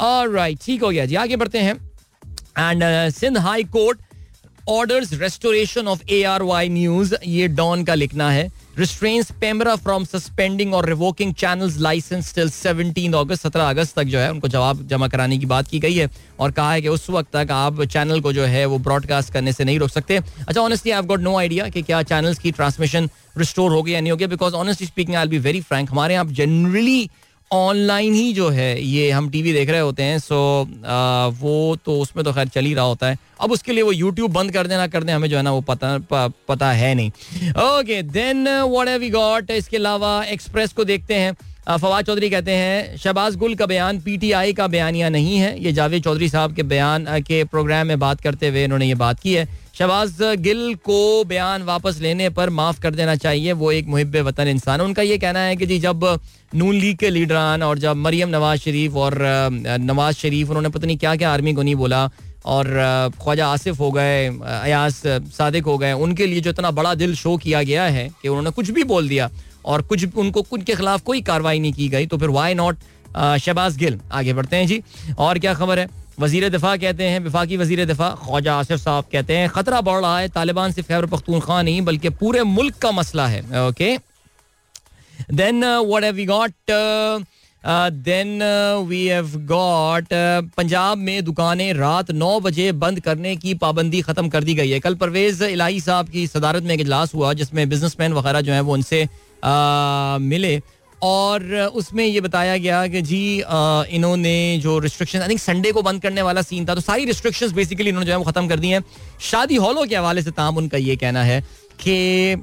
Alright, ठीक हो गया जी, आगे बढ़ते हैं। And Sindh high court orders restoration of ARY news, ये डॉन का लिखना है। Restrains Pemba from suspending or revoking channels license till 17 अगस्त, 17 अगस्त तक जो है उनको जवाब जमा कराने की बात की गई है और कहा है कि उस वक्त तक आप चैनल को जो है वो ब्रॉडकास्ट करने से नहीं रोक सकते। अच्छा, honestly I have got no idea कि क्या चैनल्स की ट्रांसमिशन रिस्टोर हो गई या नहीं हो गया, because honestly speaking I will be very frank, हमारे यहाँ जनरली ऑनलाइन ही जो है ये हम टीवी देख रहे होते हैं, सो वो तो उसमें तो खैर चल ही रहा होता है। अब उसके लिए वो यूट्यूब बंद कर देना कर दें, हमें जो है ना वो पता है नहीं। Okay, then what have we got, इसके अलावा एक्सप्रेस को देखते हैं। फवाद चौधरी कहते हैं शहबाज गिल का बयान पीटीआई का बयानिया नहीं है, ये जावेद चौधरी साहब के बयान के प्रोग्राम में बात करते हुए इन्होंने ये बात की है। शहबाज गिल को बयान वापस लेने पर माफ़ कर देना चाहिए, वो एक मुहिब्बे वतन इंसान है। उनका ये कहना है कि जी जब नून लीग के लीडरान और जब मरियम नवाज शरीफ और नवाज शरीफ, उन्होंने पता नहीं क्या क्या आर्मी को नहीं बोला, और ख्वाजा आसिफ हो गए, अयाज सादिक हो गए, उनके लिए जो इतना बड़ा दिल शो किया गया है कि उन्होंने कुछ भी बोल दिया और कुछ उनको उनके खिलाफ कोई कार्रवाई नहीं की गई, तो फिर वाई नॉट शहबाज गिल। आगे बढ़ते हैं जी, और क्या खबर है। वजीर दिफा कहते हैं, विफाकी वजीर दिफा ख्वाजा आसिफ साहब कहते हैं खतरा बढ़ रहा है, तालिबान सिर्फ खैबर पख्तूनख्वा नहीं बल्कि पूरे मुल्क का मसला है। Okay, then what have we got, then we have got Punjab में दुकानें रात 9 बजे बंद करने की पाबंदी ख़त्म कर दी गई है। कल परवेज़ इलाही साहब की सदारत में एक इजलास हुआ जिसमें बिजनेसमैन वगैरह जो है वो उनसे मिले और उसमें ये बताया गया कि जी इन्होंने जो रिस्ट्रिक्शन, आई थिंक संडे को बंद करने वाला सीन था, तो सारी रिस्ट्रिक्शंस बेसिकली इन्होंने जो है वो ख़त्म कर दी हैं। शादी हॉलों के हवाले से ताम उनका ये कहना है कि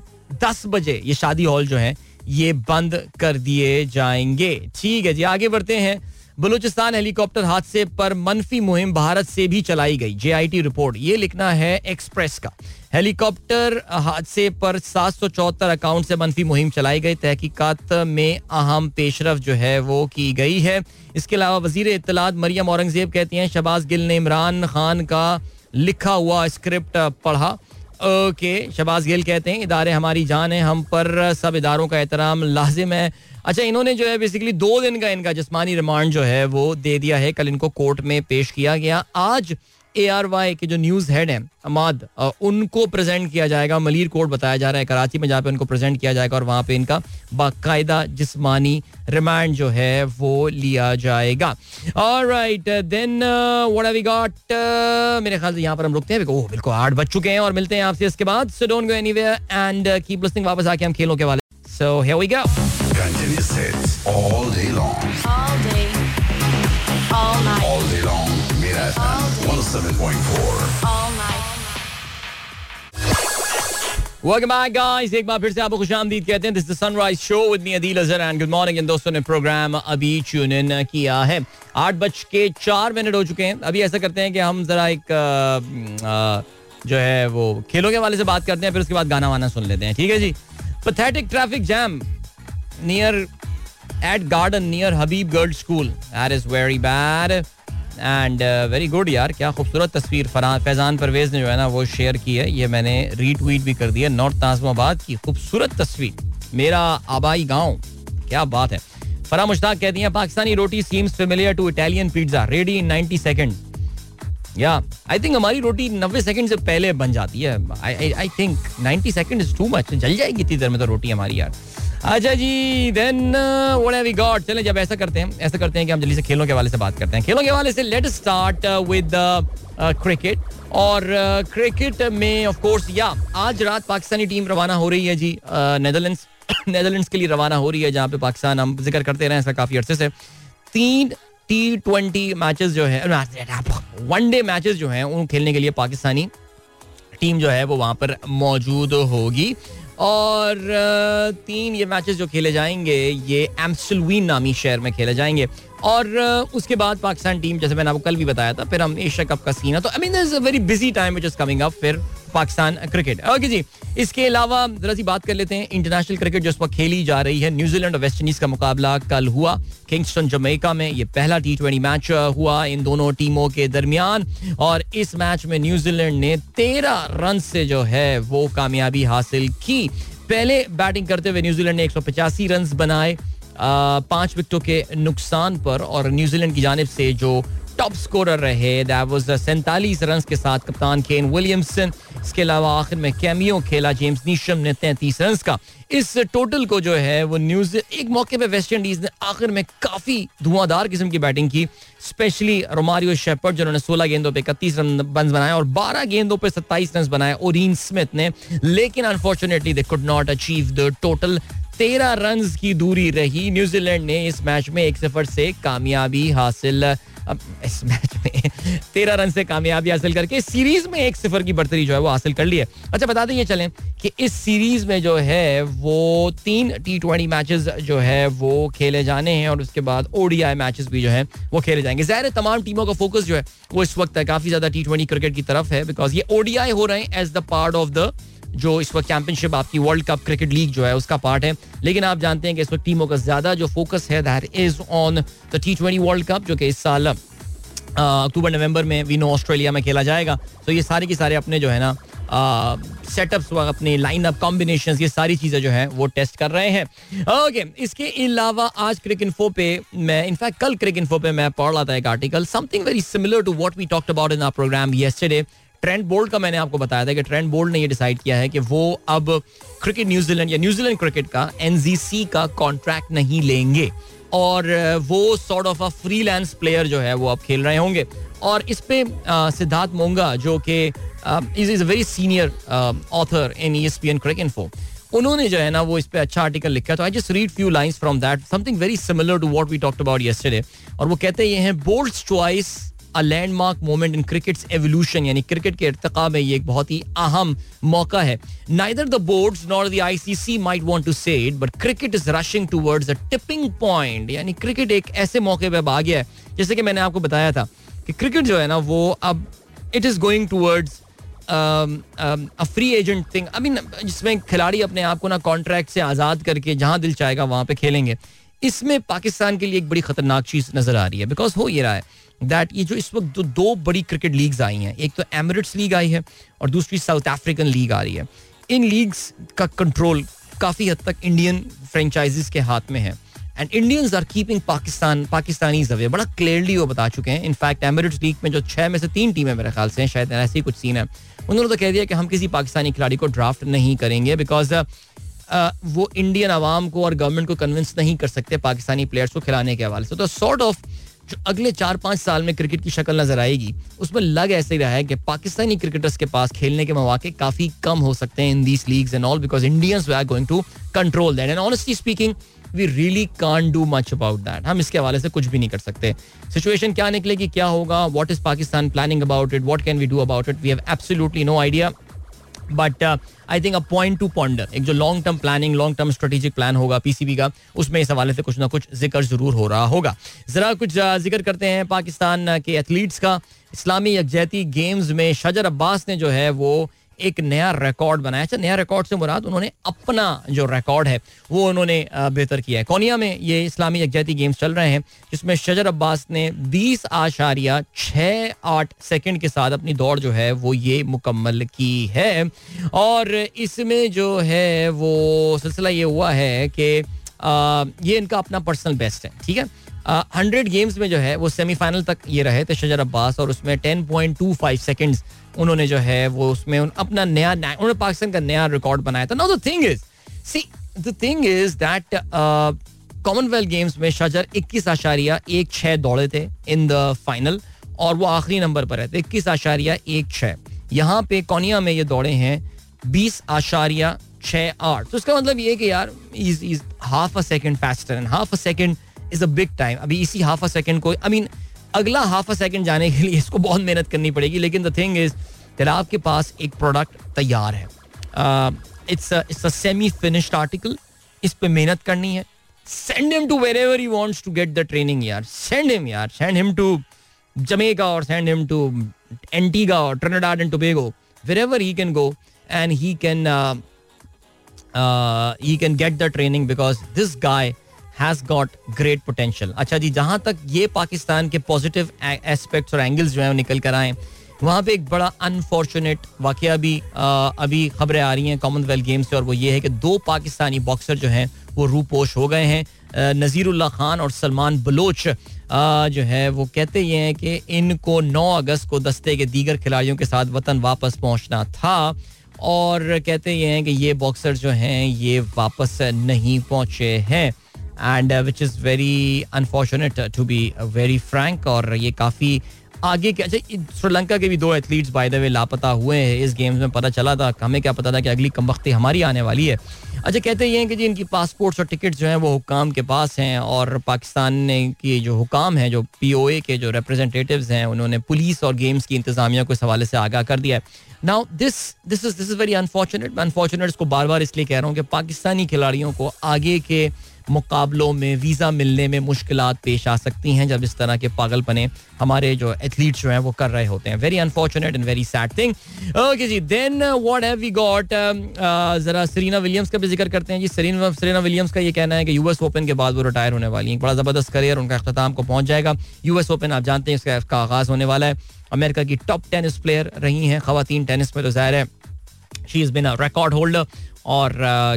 10 बजे ये शादी हॉल जो है ये बंद कर दिए जाएंगे। ठीक है जी, आगे बढ़ते हैं। बलूचिस्तान हेलीकॉप्टर हादसे पर मनफी मुहिम भारत से भी चलाई गई, JIT रिपोर्ट, ये लिखना है एक्सप्रेस का। हेलीकॉप्टर हादसे पर 774 अकाउंट से मनफी मुहिम चलाई गई, तहकीकात में अहम पेशरफ जो है वो की गई है। इसके अलावा वजीर इत्तलात मरियम औरंगजेब कहती हैं शहबाज गिल ने इमरान खान का लिखा हुआ स्क्रिप्ट पढ़ा। ओके, शहबाज गिल कहते हैं इदारे हमारी जान है, हम पर सब इदारों का एहतराम लाजिम है। अच्छा, इन्होंने जो है बेसिकली 2 दिन का इनका जिस्मानी रिमांड जो है वो दे दिया है, कल इनको कोर्ट में पेश किया गया। आज ARY के जो न्यूज़ हेड हैं अहमद, उनको प्रेजेंट किया जाएगा, मलीर कोर्ट बताया जा रहा है कराची में, जहाँ पे उनको प्रेजेंट किया जाएगा और वहाँ पे इनका बाकायदा जिस्मानी रिमांड जो है वो लिया जाएगा। Alright, then what have we got, मेरे ख्याल से यहाँ पर हम रुकते हैं, ओह बिल्कुल 8 बज चुके हैं और मिलते हैं आपसे इसके बाद। So don't go anywhere and keep listening, वापस आके हम खेलों के वाले। So here we go, continuous hits all day long, all day all night, all day long. 107.4 back guys, एक बार फिर से आपको खुशामदीद कहते हैं। This the sunrise show with me Adeel Azhar and good morning. इन दोस्तों ने प्रोग्राम अभी ट्यून इन किया है, 8:04 हो चुके हैं। अभी ऐसा करते हैं कि हम जरा एक जो है वो खेलों के हवाले से बात करते हैं, फिर उसके बाद गाना वाना सुन लेते हैं, ठीक है जी। Pathetic traffic jam near at garden near Habib girls school, that is very bad and very good. यार क्या खूबसूरत तस्वीर फैज़ान परवेज़ ने जो है ना वो शेयर की है, ये मैंने रीट्वीट भी कर दिया। नॉर्थ ताज़िमाबाद की खूबसूरत तस्वीर, मेरा आबाई गांव, क्या बात है। फरा मुश्ताक कहती हैं Pakistani roti seems familiar to Italian pizza, ready in 90 second. Yeah I think हमारी रोटी 90 सेकेंड से पहले बन जाती है, I think 90 second is too much, जल जाएगी इतनी देर में तो रोटी हमारी यार। अच्छा जी, then what have we got, चलें जब ऐसा करते हैं कि हम जल्दी से खेलों के हवाले से बात करते हैं। खेलों के हवाले से लेट स्टार्ट विद क्रिकेट, और क्रिकेट में ऑफ कोर्स या आज रात पाकिस्तानी टीम रवाना हो रही है जी नेदरलैंड्स के लिए रवाना हो रही है, जहाँ पे पाकिस्तान हम जिक्र करते रहे हैं इसका काफ़ी अर्से से। 3 T20 मैचेस जो है, वन डे मैचेस जो हैं, उन खेलने के लिए पाकिस्तानी टीम जो है वो वहाँ पर मौजूद होगी. और 3 ये मैचेस जो खेले जाएंगे ये एम्स्टलवीन नामी शहर में खेले जाएंगे. और उसके बाद पाकिस्तान टीम, जैसे मैंने आपको कल भी बताया था, फिर हम एशिया कप का सीन है. तो I mean there is a very busy time which is coming up फिर पाकिस्तान क्रिकेट. ओके जी, इसके अलावा जरा सी बात कर लेते हैं इंटरनेशनल क्रिकेट जो इस वक्त खेली जा रही है. न्यूजीलैंड और वेस्ट इंडीज का मुकाबला कल हुआ किंगस्टन जमैका में. ये पहला T20 मैच हुआ इन दोनों टीमों के दरमियान और इस मैच में न्यूजीलैंड ने 13 रन से जो है वो कामयाबी हासिल की. पहले बैटिंग करते हुए न्यूजीलैंड ने 185 रन बनाए 5 विकेटों के नुकसान पर, और न्यूजीलैंड की जानिब से जो टॉप स्कोरर रहे दैट वाज 47 रन के साथ कप्तान केन विलियमसन. इसके अलावा आखिर में कैमियो खेला जेम्स नीशम ने 33 रन का. इस टोटल को जो है वो न्यूजीलैंड, एक मौके पे वेस्ट इंडीज ने आखिर में काफी धुआंधार किस्म की बैटिंग की, स्पेशली रोमारियो शेपर्ड जिन्होंने 16 गेंदों पे 31 रन बनाए और 12 गेंदों पे 27 रन बनाए ओरिन स्मिथ ने. लेकिन unfortunately they could not achieve the total. 13 run की दूरी रही. न्यूजीलैंड ने इस मैच में 1-0 से कामयाबी हासिल, अब इस मैच में 13 रन से कामयाबी हासिल करके सीरीज में 1-0 की बढ़तरी जो है वो हासिल कर ली है. अच्छा, बता दें चलें कि इस सीरीज में जो है वो 3 T20 मैचेस जो है वो खेले जाने हैं और उसके बाद ODI मैचेस भी जो है वो खेले जाएंगे. ज़ाहिर है तमाम टीमों का फोकस जो है वो इस वक्त है काफी ज्यादा T20 क्रिकेट की तरफ है, बिकॉज ये ODI हो रहे हैं as the part of the जो इस वक्त चैंपियनशिप आपकी वर्ल्ड कप क्रिकेट लीग जो है उसका पार्ट है. लेकिन आप जानते हैं कि इस वक्त टीमों का ज्यादा जो फोकस है that is on the T20 world cup जो कि इस साल अक्टूबर नवंबर में विनो ऑस्ट्रेलिया में खेला जाएगा. तो ये सारे के सारे अपने जो है ना सेटअप्स, अपने लाइनअप कॉम्बिनेशंस, ये सारी चीज़ें जो हैं वो टेस्ट कर रहे हैं. ओके, इसके अलावा आज क्रिक इन्फो पे मैं, इनफैक्ट कल क्रिक इन्फो पे मैं पढ़ रहा था एक article, something very similar to what we talked about in our program yesterday. Trent Boult का मैंने आपको बताया था कि ट्रेंडबोल्ट ने ये डिसाइड किया है कि वो अब क्रिकेट न्यूजीलैंड या न्यूजीलैंड क्रिकेट का NZC का कॉन्ट्रैक्ट नहीं लेंगे और वो sort of a freelance player जो है वो अब खेल रहे होंगे. और इस पे सिद्धार्थ मोंगा जो कि is a very senior author in ESPN Cricinfo, उन्होंने जो है ना वो इस पे अच्छा आर्टिकल लिखा. तो I just read few lines from that, something very similar to what we talked about yesterday. और वो कहते ये हैं, Boult's choice a landmark moment in cricket's evolution, यानी क्रिकेट के इर्तिका में ये एक बहुत ही अहम मौका है. Neither the boards nor the ICC might want to say it, but cricket is rushing towards a tipping point. यानी क्रिकेट एक ऐसे मौके पर आ गया है, जैसे कि मैंने आपको बताया था कि क्रिकेट जो है ना वो अब it is going towards a free agent thing, I mean जिसमें खिलाड़ी अपने आप को ना कॉन्ट्रैक्ट से आज़ाद करके जहाँ दिल चाहेगा वहाँ पे खेलेंगे. इसमें पाकिस्तान के लिए एक बड़ी खतरनाक चीज़ नजर आ रही है, बिकॉज हो ये रहा है दैट ये जो इस वक्त दो बड़ी क्रिकेट लीग्स आई हैं, एक तो एमिरेट्स लीग आई है और दूसरी साउथ अफ्रीकन लीग आ रही है. इन लीग्स का कंट्रोल काफ़ी हद तक इंडियन फ्रेंचाइजीज के हाथ में है and Indians are keeping Pakistanis away. बड़ा क्लियरली वो बता चुके हैं. इनफैक्ट एमिरेट्स लीग में जो 6 में से 3 टीमें मेरे ख्याल से हैं, शायद ऐसे ही कुछ सीन है, उन्होंने तो कह दिया कि हम किसी पाकिस्तानी खिलाड़ी को ड्राफ्ट नहीं करेंगे बिकॉज वो इंडियन आवाम को और गवर्नमेंट को कन्विंस नहीं कर सकते पाकिस्तानी प्लेयर्स को खिलाने के हवाले से. तो सॉर्ट ऑफ जो अगले 4-5 साल में क्रिकेट की शक्ल नजर आएगी उसमें लग ऐसे रहा है कि पाकिस्तानी क्रिकेटर्स के पास खेलने के मौके काफ़ी कम हो सकते हैं in these leagues and all, because Indians we are going to control that. And honestly speaking we really can't do much about that. हम इसके हवाले से कुछ भी नहीं कर सकते. सिचुएशन क्या निकलेगी, क्या होगा, what is Pakistan planning about it, what can we do about it, we have absolutely no idea. But I think a point to ponder, एक जो long term planning, long term strategic plan होगा PCB का, उसमें इस हवाले से कुछ ना कुछ जिक्र जरूर हो रहा होगा. जरा कुछ जिक्र करते हैं पाकिस्तान के एथलीट्स का. इस्लामी यकजहती गेम्स में शजर अब्बास ने जो है वो एक नया रिकॉर्ड बनाया. अच्छा, नया रिकॉर्ड से मुराद उन्होंने अपना जो रिकॉर्ड है वो उन्होंने बेहतर किया है. कोनिया में ये इस्लामी यकजहती गेम्स चल रहे हैं जिसमें शजर अब्बास ने 20.68 सेकंड के साथ अपनी दौड़ जो है वो ये मुकम्मल की है. और इसमें जो है वो सिलसिला ये हुआ है कि ये इनका अपना पर्सनल बेस्ट है, ठीक है. 100 गेम्स में जो है वो सेमीफाइनल तक ये रहे थे शजर अब्बास और उसमें 10.25 सेकंड्स उन्होंने जो है वो उसमें अपना नया, उन्होंने पाकिस्तान का नया रिकॉर्ड बनाया था. Now the thing is, see the thing is that Commonwealth Games में शजर 21.16 दौड़े थे इन द फाइनल और वो आखिरी नंबर पर रहते 21.16. यहाँ पे कोनिया में ये दौड़े हैं 20.68. तो इसका मतलब ये कि यार is half a second faster and half a second is a big time. अभी इसी हाफ अ सेकंड को, आई मीन अगला हाफ अ सेकंड जाने के लिए इसको बहुत मेहनत करनी पड़ेगी. लेकिन द थिंग इज दैट आपके पास एक प्रोडक्ट तैयार है. It's a semi finished article. इस पे मेहनत करनी है. Send him to wherever he wants to get the training यार. सेंड हिम यार, सेंड हिम टू जमेका और सेंड हिम टू एंटीगा और Trinidad and Tobago. Wherever he can go and he can get the training because this guy has got great potential. अच्छा जी, जहाँ तक ये पाकिस्तान के positive aspects और angles जो हैं वो निकल कर आए, वहाँ पे एक बड़ा अनफॉर्चुनेट वाकया भी अभी खबरें आ रही हैं कॉमनवेल्थ गेम्स से, और वो ये है कि दो पाकिस्तानी बॉक्सर जो हैं वो रूपोश हो गए हैं. नज़ीरुल्लाह खान और सलमान बलोच जो है वो कहते ये हैं कि इनको 9 अगस्त को दस्ते के दीगर खिलाड़ियों के साथ वतन वापस पहुँचना था, और कहते ये हैं कि ये बॉक्सर जो हैं ये वापस नहीं पहुँचे हैं. And which is very unfortunate to be very frank. और ये काफ़ी आगे के, अच्छा श्रीलंका के भी 2 एथलीट्स बाय द वे लापता हुए हैं इस गेम्स में. पता चला था, हमें क्या पता था कि अगली कमबख्ती हमारी आने वाली है. अच्छा, कहते ये हैं कि जी इनकी पासपोर्ट्स और टिकट जो हैं वो हुकाम के पास हैं, और पाकिस्तान ने की जो हुकाम हैं, जो POA के जो रिप्रेजेंटेटिव्स हैं, उन्होंने पुलिस और गेम्स की इंतजामिया को इस हवाले से आगाह कर दिया है. Now this is very unfortunate. इसको बार बार इसलिए कह रहा हूँ कि पाकिस्तानी खिलाड़ियों को आगे के मुकाबलों में वीज़ा मिलने में मुश्किलात पेश आ सकती हैं जब इस तरह के पागलपने हमारे जो एथलीट्स जो हैं वो कर रहे होते हैं. Very unfortunate and very sad thing. Okay जी, then what have we got. ज़रा सेरेना विलियम्स का भी जिक्र करते हैं जी. सेरेना विलियम्स का ये कहना है कि US ओपन के बाद वो रिटायर होने वाली हैं. बड़ा ज़बरदस्त करियर उनका अख्ताम को पहुँच जाएगा. US ओपन आप जानते हैं इसका आगाज़ होने वाला है. अमेरिका की टॉप टेनिस प्लेयर रही हैं ख़वातीन टेनिस में, तो ज़ाहिर है she is been a record holder. और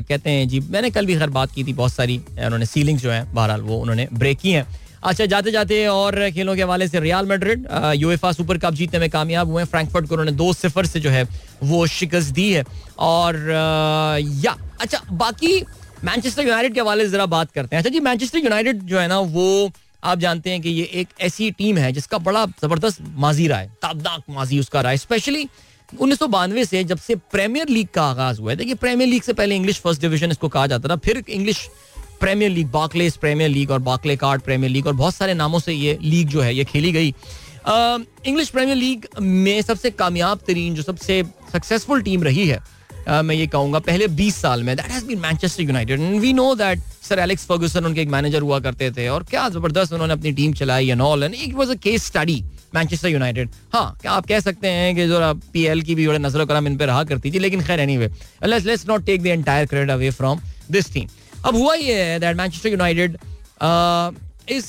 कहते हैं जी, मैंने कल भी खैर बात की थी, बहुत सारी उन्होंने सीलिंग्स जो हैं बहरहाल वो उन्होंने ब्रेक की हैं. अच्छा, जाते जाते और खेलों के हवाले से रियल मैड्रिड UEFA super Cup जीतने में कामयाब हुए हैं. फ्रैंकफर्ट को उन्होंने 2-0 से जो है वो शिकस्त दी है. और या अच्छा, बाकी मैनचेस्टर यूनाइटेड के हवाले से ज़रा बात करते हैं. अच्छा जी, मैनचेस्टर यूनाइटेड जो है ना, वो आप जानते हैं कि ये एक ऐसी टीम है जिसका बड़ा ज़बरदस्त माजी रहा है, ताबदाक माजी उसका रहा है, स्पेशली 1992 से जब से प्रीमियर लीग का आगाज हुआ है. देखिए, प्रीमियर लीग से पहले इंग्लिश फर्स्ट डिवीजन इसको कहा जाता था, फिर English Premier League, Barclays Premier League और बार्कले कार्ड प्रीमियर लीग, और बहुत सारे नामों से ये लीग जो है ये खेली गई. इंग्लिश प्रीमियर लीग में सबसे कामयाब तरीन, जो सबसे सक्सेसफुल टीम रही है, मैं ये कहूँगा पहले 20 साल में, that has been Manchester United. And we know that sir Alex Ferguson उनके एक मैनेजर हुआ करते थे, और क्या ज़बरदस्त उन्होंने अपनी टीम चलाई and all, and it was a case study Manchester United. हाँ, क्या आप कह सकते हैं कि जरा PL की भी बड़े नजर करम इन पर रहा करती थी, लेकिन खैर anyway let's not take the entire credit away from this team. अब हुआ ये है दैट मैनचेस्टर यूनाइटेड इस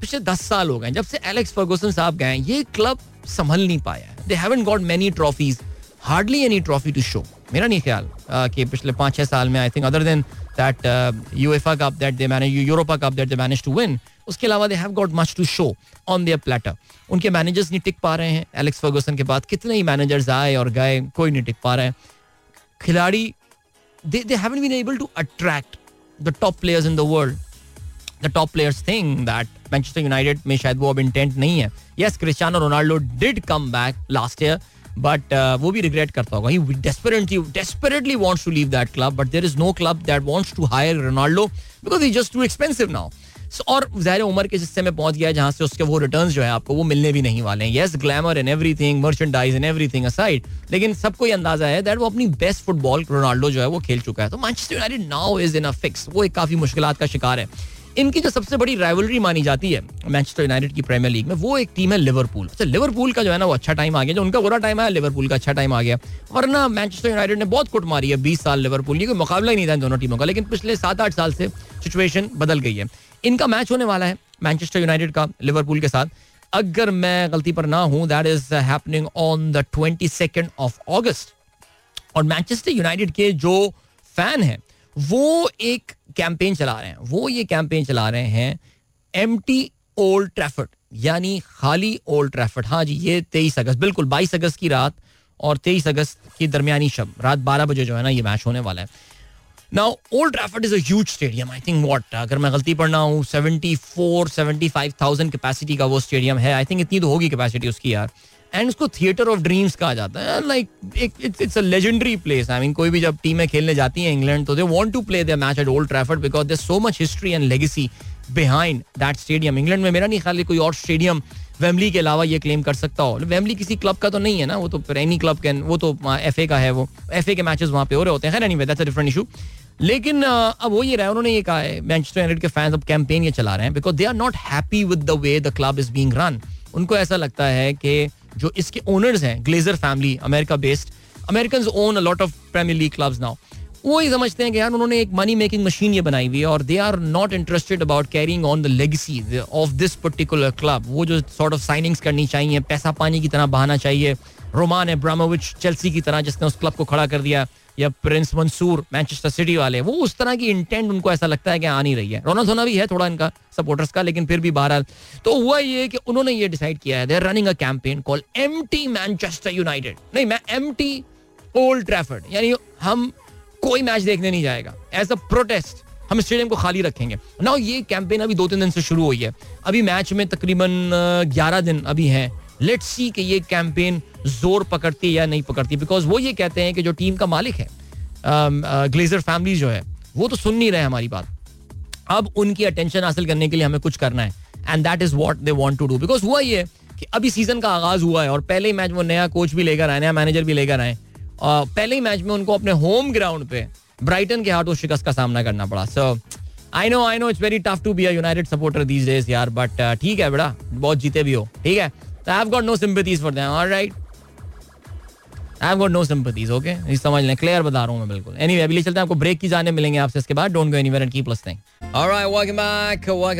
पिछले 10 साल हो गए जब से एलेक्स फर्गूसन साहब गए, ये क्लब संभल नहीं पाया. They haven't got many trophies, hardly any trophy to show. मेरा नहीं ख्याल कि पिछले 5-6 साल में, I think other than that UEFA cup that they manage, Europa cup that they manage to win, उसके अलावा they have got much to show on their platter. उनके मैनेजर्स नहीं टिक पा रहे हैं. एलेक्स फर्गूसन के बाद कितने ही मैनेजर्स आए और गए, कोई नहीं टिक पा रहे हैं. खिलाड़ी they haven't been able to attract the top players in the world. The top players think that Manchester United में शायद वो अब इंटेंट नहीं है. Yes, Cristiano Ronaldo did come back last year, but वो भी रिग्रेट करता होगा. He desperately wants to leave that club, but there is no club that wants to hire Ronaldo because he just too expensive now. और ज़ाहिर उम्र के हिस्से में पहुंच गया है जहाँ से उसके वो रिटर्न्स जो है आपको वो मिलने भी नहीं वाले हैं. Yes, glamour and everything, merchandise and everything aside, लेकिन सबको ये अंदाजा है दैट वो अपनी बेस्ट फुटबॉल रोनाल्डो जो है वो खेल चुका है. तो Manchester United now is in a fix, वो एक काफ़ी मुश्किलात का शिकार है. इनकी जो सबसे बड़ी राइवलरी मानी जाती है मैनचेस्टर यूनाइटेड की प्रीमियर लीग में, वो एक टीम है लिवरपूल. अच्छा, लिवरपूल का जो है ना वो अच्छा टाइम आ गया, जो उनका बुरा टाइम आया लिवरपूल का अच्छा टाइम आ गया, वरना मैनचेस्टर यूनाइटेड ने बहुत कुट मारी है 20 साल लिवरपूल की, कोई मुकाबला ही नहीं था इन दोनों टीमों का. लेकिन पिछले 7-8 साल से सिचुएशन बदल गई है. इनका मैच होने वाला है मैनचेस्टर यूनाइटेड का लिवरपूल के साथ, अगर मैं गलती पर ना हूँ, that is happening on the 22nd of August. और मैनचेस्टर यूनाइटेड के जो फैन हैं वो एक कैंपेन चला रहे हैं, वो ये कैंपेन चला रहे हैं एम्प्टी ओल्ड ट्रैफर्ड, यानी खाली ओल्ड ट्रैफर्ड. हाँ जी, ये 23 अगस्त, बिल्कुल 22 अगस्त की रात और 23 अगस्त की दरमियानी शब, रात 12 बजे जो है ना ये मैच होने वाला है. Now Old Trafford is a huge stadium, I think what, अगर मैं गलती पर ना हूँ 74,000-75,000 कैपेसिटी का वो स्टेडियम है, आई थिंक इतनी तो होगी कैपेसिटी उसकी यार. एंड उसको थिएटर ऑफ ड्रीम्स कहा जाता है, like it's a legendary place. I mean कोई भी जब टीमें खेलने जाती हैं इंग्लैंड, तो they want to play their match at Old Trafford because there so much history and legacy behind that stadium. England में मेरा नहीं ख्याल कोई और स्टेडियम वेम्बली के अलावा ये क्लेम कर सकता हो. वेम्बली किसी क्लब का तो नहीं है ना, वो तो एनी क्लब कैन, वो तो एफए का है, वो एफए के मैचेस वहाँ पे हो रहे होते हैं. खैर anyway that's a different issue. लेकिन अब वो ये रहा है, उन्होंने ये कहा है मैनचेस्टर यूनाइटेड के फैंस अब कैंपेन ये चला रहे हैं because they are not happy with the way the club is being run. उनको ऐसा लगता है कि जो इसके ओनर्स हैं, Glazer family, America based, American own a lot of Premier League clubs now, वो ये समझते हैं कि यार उन्होंने एक मनी मेकिंग मशीन ये बनाई हुई है और they are not interested about carrying on the legacy of this particular club. वो जो सॉर्ट ऑफ साइनिंग्स करनी चाहिए, पैसा पानी की तरह बहाना चाहिए, रोमान एब्रामोविच चेल्सी की तरह जिसने उस क्लब को खड़ा कर दिया, या प्रिंस मंसूर मैनचेस्टर सिटी वाले, वो उस तरह की इंटेंट उनको ऐसा लगता है कि आ नहीं रही है. रोना धोना भी है थोड़ा इनका सपोर्टर्स का, लेकिन फिर भी बहरहाल तो हुआ ये कि उन्होंने ये डिसाइड किया है, they are running a campaign called empty Manchester United, नहीं मैं एम्प्टी ओल्ड ट्रैफर्ड, यानी हम कोई मैच देखने नहीं जाएगा एज अ प्रोटेस्ट, हम स्टेडियम को खाली रखेंगे. नाउ ये कैंपेन अभी 2-3 दिन से शुरू हुई है, अभी मैच में तकरीबन 11 दिन अभी हैं. लेट्स सी कि ये कैंपेन जोर पकड़ती है या नहीं पकड़ती, बिकॉज वो ये कहते हैं कि जो टीम का मालिक है ग्लेजर फैमिली जो है, वो तो सुन नहीं रहे हमारी बात. अब उनकी अटेंशन हासिल करने के लिए हमें कुछ करना है, and that is what they want to do. Because हुआ ये कि अभी सीजन का आगाज हुआ है और पहले ही मैच वो नया कोच भी लेकर आए, नया मैनेजर भी लेकर आए, पहले ही मैच में उनको अपने होम ग्राउंड पे ब्राइटन के हाथों शिकस्त का सामना करना पड़ा. So I know it's very tough to be a United supporter these days यार, बट ठीक है बेटा, बहुत जीते भी हो, ठीक है. I have got no sympathies for them, alright, I have got no sympathies, okay, ये समझ लें, क्लियर बता रहा हूं मैं बिल्कुल. एनीवे अभी चलते हैं, आपको ब्रेक की जाने मिलेंगे आपसे इसके बाद. Don't go anywhere and keep listening. Alright, welcome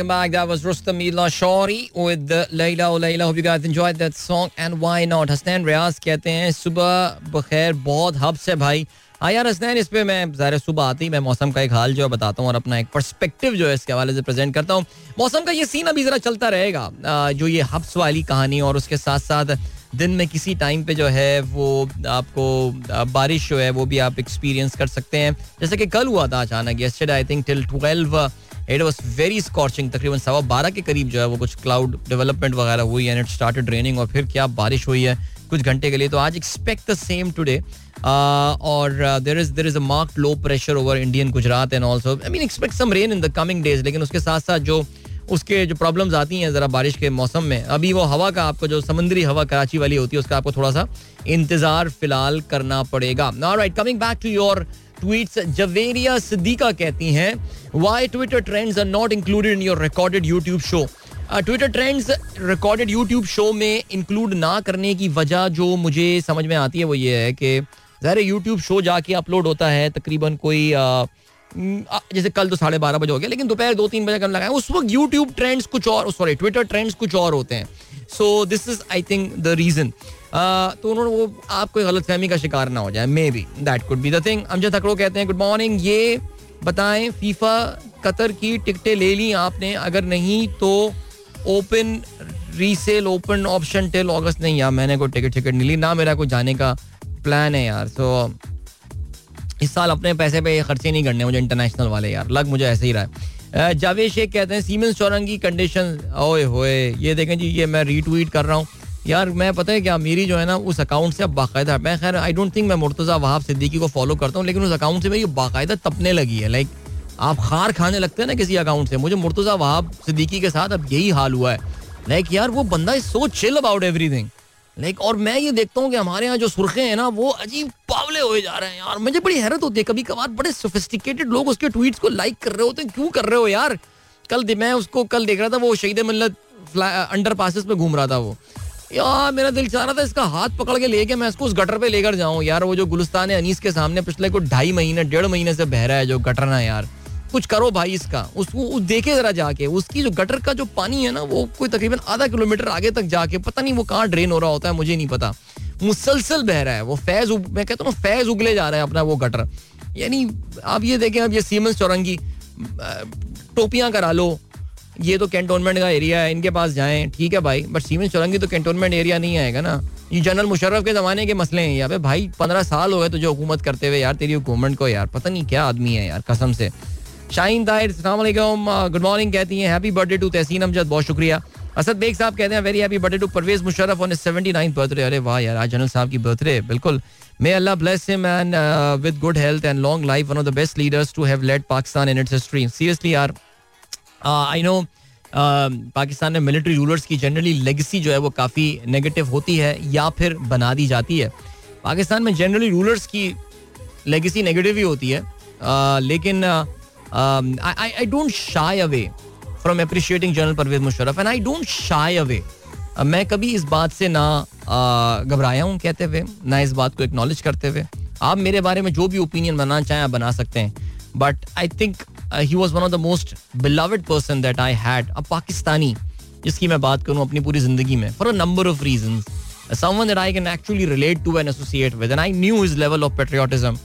back. That was Rustam Ila Shauri with Laila O Laila. Hope you guys enjoyed that song and why not. Hasnain Riaz कहते हैं सुबह बखैर, बहुत हब से भाई. हाँ यार हसनैन, इस पर मैं ज़ाहिर सुबह आती मैं मौसम का एक हाल जो है बताता हूँ और अपना एक पर्सपेक्टिव जो है इसके हवाले से प्रेजेंट करता हूँ. मौसम का ये सीन अभी ज़रा चलता रहेगा, जो ये हब्स वाली कहानी, और उसके साथ साथ दिन में किसी टाइम पे जो है वो आपको बारिश जो है वो भी आप एक्सपीरियंस कर सकते हैं, जैसे कि कल हुआ था अचानक. Yesterday I think till 12 it was very scorching, तकरीबन 12:15 के करीब जो है वो कुछ क्लाउड डेवलपमेंट वगैरह हुई एंड इट स्टार्टेड रेनिंग, और फिर क्या बारिश हुई है कुछ घंटे के लिए. तो आज एक्सपेक्ट द सेम टुडे, और there is a marked low pressure over Indian Gujarat and also I mean expect some rain in the coming days. लेकिन उसके साथ साथ उसके जो प्रॉब्लम्स आती हैं ज़रा बारिश के मौसम में, अभी वो हवा का, आपको जो समुद्री हवा कराची वाली होती है, उसका आपको थोड़ा सा इंतज़ार फिलहाल करना पड़ेगा. Alright, coming back to your tweets. Javeria Siddiqa कहती हैं why Twitter trends are not included in your recorded YouTube show. Twitter trends recorded YouTube show में इंक्लूड ना करने की वजह जो मुझे समझ में आती है वो ये है कि ज़ाहिर यूट्यूब शो जाके अपलोड होता है तकरीबन कोई जैसे कल तो 12:30 बजे हो गया, लेकिन दोपहर 2-3 बजे करने लगा है, उस वक्त यूट्यूब ट्रेंड्स कुछ और, सॉरी ट्विटर ट्रेंड्स कुछ और होते हैं. So this is I think the reason. तो उन्होंने वो आपको गलतफहमी का शिकार ना हो जाए, may be that could be the thing. Amjad Thakdo कहते हैं गुड मॉर्निंग, ये बताएं फीफा कतर की टिकटें ले ली आपने, अगर नहीं तो open resale open option till August. नहीं यार, मैंने कोई टिकट नहीं ली ना, मेरा कोई जाने का प्लान है यार. सो इस साल अपने पैसे पे खर्चे नहीं करने मुझे इंटरनेशनल वाले यार, लग मुझे ऐसे ही रहा है. जावेद शेख कहते हैं सीमेंस चौरंगी कंडीशन, ओए होए, ये देखें जी, ये मैं रीट्वीट कर रहा हूँ यार. मैं पता है क्या, मेरी जो है ना उस अकाउंट से अब बाकायदा, मैं खैर आई डोंट थिंक मैं मुर्तज़ा वहाब सिद्दीकी को फॉलो करता हूँ, लेकिन उस अकाउंट से मेरी बाकायदा तपने लगी है. लाइक आप खार खाने लगते हैं ना किसी अकाउंट से, मुझे मुर्तज़ा वहाब सिद्दीकी के साथ अब यही हाल हुआ है. लाइक यार वो बंदा is so chill about everything. और मैं ये देखता हूँ कि हमारे यहाँ जो सुर्खे हैं ना वो अजीब पावले हुए जा रहे हैं यार. मुझे बड़ी हैरत होती है कभी कभार, बड़े सोफिस्टिकेटेड लोग उसके ट्वीट्स को लाइक कर रहे होते हैं. क्यों कर रहे हो यार? मैं उसको कल देख रहा था, वो शहीद मिल्लत अंडर पासिस में घूम रहा था वो यार. मेरा दिल चाह रहा था इसका हाथ पकड़ के लेके मैं इसको उस गटर पे लेकर जाऊँ यार. वो जो गुलिस्तान अनीस के सामने पिछले को 2.5 महीने 1.5 महीने से बह रहा है जो गटर ना यार, कुछ करो भाई इसका. उसको देखे जरा जाके, उसकी जो गटर का जो पानी है ना वो कोई तकरीबन 0.5 किलोमीटर आगे तक जाके पता नहीं वो कहाँ ड्रेन हो रहा होता है, मुझे नहीं पता, मुसलसल बह रहा है वो. मैं कहता हूँ फैज उगले जा रहा है अपना वो गटर. यानी आप ये देखें, अब ये सीमेंस चौरंगी टोपियाँ करा लो, ये तो कैंटोनमेंट का एरिया है, इनके पास जाएं, ठीक है भाई, बट सीमेंस चौरंगी तो कैंटोनमेंट एरिया नहीं आएगा ना. ये जनरल मुशर्रफ के ज़माने के मसले हैं यहाँ पे भाई. 15 साल हो गए तुझे हुकूमत करते हुए यार, तेरी हुकूमत को यार. पता नहीं क्या आदमी है यार, कसम से. शाहीन ताहिर सलामुअलैकुम गुड मॉर्निंग कहती हैं happy birthday to Tehseen Amjad, बहुत शुक्रिया. असद बेग साहब कहते हैं very happy birthday to Pervez Musharraf on his 79th birthday. अरे वाह यार, आज जनरल साहब की बर्थडे, बिल्कुल. May Allah bless him and with good health and long life, one of the best leaders to have led Pakistan in its history. Seriously यार, I know Pakistan में military rulers की जनरली लेगेसी जो है वो काफ़ी नेगेटिव होती है या फिर बना दी जाती है. पाकिस्तान में जनरली रूलर्स की लेगेसी नेगेटिव ही होती है, लेकिन I don't shy away from appreciating general Pervez Musharraf and I don't shy away. मैं कभी इस बात से ना घबराया हूँ कहते हुए, ना इस बात को एक्नॉलेज करते हुए. आप मेरे बारे में जो भी ओपिनियन बनाना चाहें आप बना सकते हैं, but I think he was one of the most beloved person that I had, a Pakistani जिसकी मैं बात करूँ अपनी पूरी जिंदगी में, for a number of reasons, someone that I can actually relate to and associate with, and I knew his level of patriotism.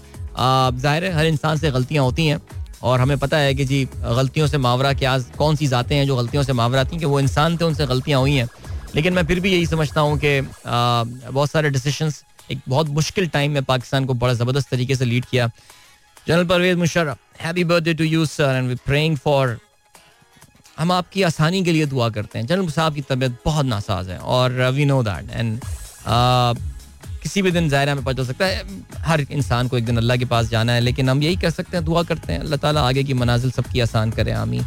जाहिर है हर इंसान से गलतियाँ होती हैं और हमें पता है कि जी गलतियों से मावरा क्या कौन सी जातें हैं जो गलतियों से मावरा आती हैं, कि वो इंसान थे, उनसे गलतियाँ हुई हैं. लेकिन मैं फिर भी यही समझता हूँ कि बहुत सारे डिसीशंस एक बहुत मुश्किल टाइम में पाकिस्तान को बड़ा ज़बरदस्त तरीके से लीड किया. General Pervez Musharraf, happy birthday to you sir and we praying for, हम आपकी आसानी के लिए दुआ करते हैं. जनरल साहब की तबीयत बहुत नासाज है और वी नो दैट, एंड किसी भी दिन ज़ाहिर हमें पता चल सकता है, हर इंसान को एक दिन अल्लाह के पास जाना है, लेकिन हम यही कर सकते हैं, दुआ करते हैं अल्लाह ताला आगे की मनाजिल सबकी आसान करे, आमीन.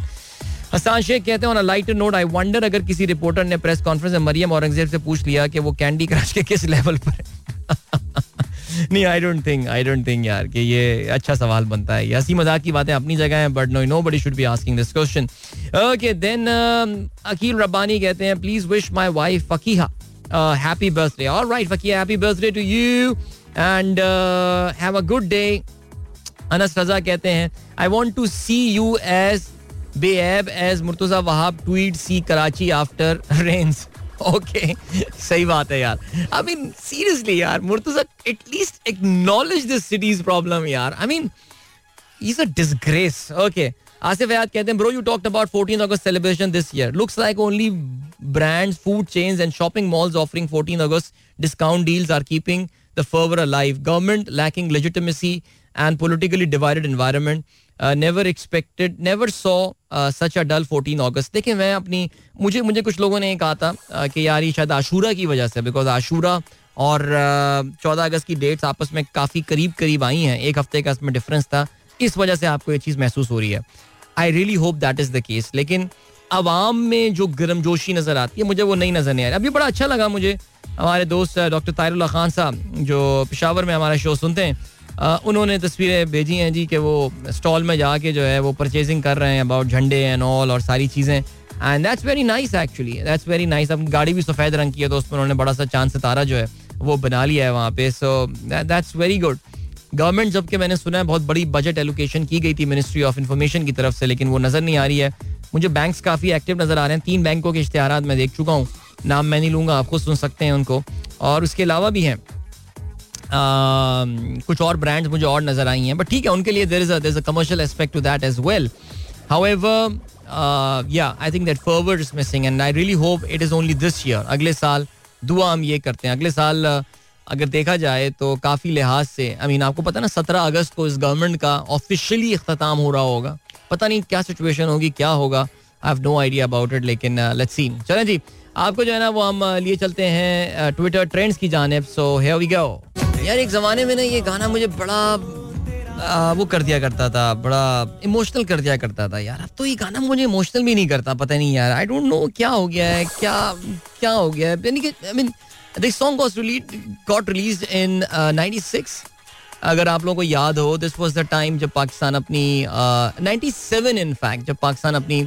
हसान शेख कहते हैं, on a lighter note I wonder अगर किसी रिपोर्टर ने प्रेस कॉन्फ्रेंस में मरियम औरंगजेब से पूछ लिया कि वो कैंडी क्रश के किस लेवल पर नहीं, आई डोंट थिंक यार कि ये अच्छा सवाल बनता है. हंसी मजाक की बातें अपनी जगह हैं, but nobody should be asking this question. Okay, then Aqeel Rabbani कहते हैं, please wish my wife Faqiha happy birthday. Alright Faqiha, happy birthday to you and have a good day. Anas Raza कहते हैं, I want to see you as babe as Murtaza Wahab tweet see Karachi after rains. Okay, सही बात है यार. I mean seriously यार, Murtaza at least acknowledge this city's problem यार. I mean is a disgrace. Okay, Asif याद कहते हैं, bro you talked about 14 August celebration this year, looks like only brands, food chains and shopping malls offering 14 August discount deals are keeping the fervour alive. Government lacking legitimacy and politically divided environment. Never expected, never saw such a dull 14 August. देखिए मैं अपनी मुझे कुछ लोगों ने कहा था कि यार ये शायद आशूरा की वजह से, बिकॉज आशूरा और 14 अगस्त की डेट्स आपस में काफ़ी करीब आई हैं, एक हफ्ते का इसमें डिफरेंस था, इस वजह से आपको ये चीज़ महसूस हो रही है. I really hope that is the case, लेकिन आवाम में जो गर्मजोशी नज़र आती है मुझे वो नहीं नज़र नहीं आ रही. अभी बड़ा अच्छा लगा मुझे, हमारे दोस्त डॉक्टर ताहिरुल्लाह खान साहब जो पेशावर में हमारा शो सुनते हैं, उन्होंने तस्वीरें भेजी हैं जी कि वो स्टॉल में जाके जो है वो परचेजिंग कर रहे हैं अबाउट झंडे एंड ऑल और सारी चीज़ें, and that's very nice actually, that's very nice. अब गाड़ी भी सफ़ेद रंग की है तो उसमें उन्होंने बड़ा सा चांद सितारा जो है वो बना लिया है वहाँ पे, so that's very good. Government, जबकि मैंने सुना है बहुत बड़ी बजट एलोकेशन की गई थी मिनिस्ट्री ऑफ इन्फॉर्मेशन की तरफ से, लेकिन वो नज़र नहीं आ रही है मुझे. बैंक्स काफ़ी एक्टिव नज़र आ रहे हैं, 3 बैंकों के इश्तिहारात मैं देख चुका हूँ, नाम मैं नहीं लूँगा, आप खुद सुन सकते हैं उनको, और उसके अलावा भी हैं कुछ और ब्रांड्स मुझे और नज़र आई हैं, बट ठीक है उनके लिए there is a commercial aspect to that as well. However yeah I think that fervour is missing and I really hope it is only this year. अगले साल दुआ हम ये करते हैं, अगले साल अगर देखा जाए तो काफ़ी लिहाज से, आई मीन आपको पता ना 17 अगस्त को इस गवर्नमेंट का ऑफिशियली इख्तिताम हो रहा होगा, पता नहीं क्या सिचुएशन होगी, क्या होगा, I have no idea about it, लेकिन लेट्स सी. चलें जी, आपको जो है ना वो हम लिए चलते हैं ट्विटर ट्रेंड्स की जानिब. So here we go. यार एक ज़माने में ना ये गाना मुझे बड़ा वो कर दिया करता था, बड़ा इमोशनल कर दिया करता था यार. अब तो ये गाना मुझे इमोशनल भी नहीं करता, पता नहीं यार, आई डोंट नो क्या हो गया है, क्या हो गया है. यानी कि I mean this song was released in 96, अगर आप लोगों को याद हो. दिस वाज द टाइम जब पाकिस्तान अपनी 97 इनफैक्ट जब पाकिस्तान अपनी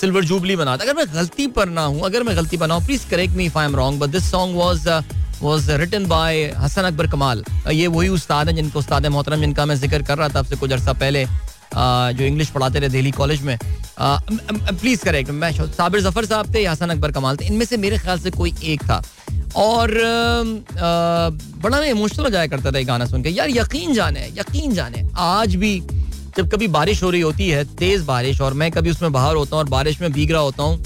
सिल्वर जुबली बनाता. अगर मैं गलती पर ना हूँ please correct me if I am wrong, but this song was written by Hasan Akbar Kamal. ये वही उस्ताद हैं जिनके उस्ताद मोहतरम जिनका मैं जिक्र कर रहा था आपसे कुछ अर्सा पहले, जो इंग्लिश पढ़ाते रहे दिल्ली कॉलेज में. प्लीज़ करेक्ट, मैं साबिर जफर साहब थे या हसन अकबर कमाल थे, इनमें से मेरे ख्याल से कोई एक था. और बड़ा मैं इमोशनल हो जाया करता था ये गाना सुन के यार. यकीन जाने आज भी जब कभी बारिश हो रही होती है, तेज़ बारिश, और मैं कभी उसमें बाहर होता हूँ और बारिश में भीग रहा होता हूँ,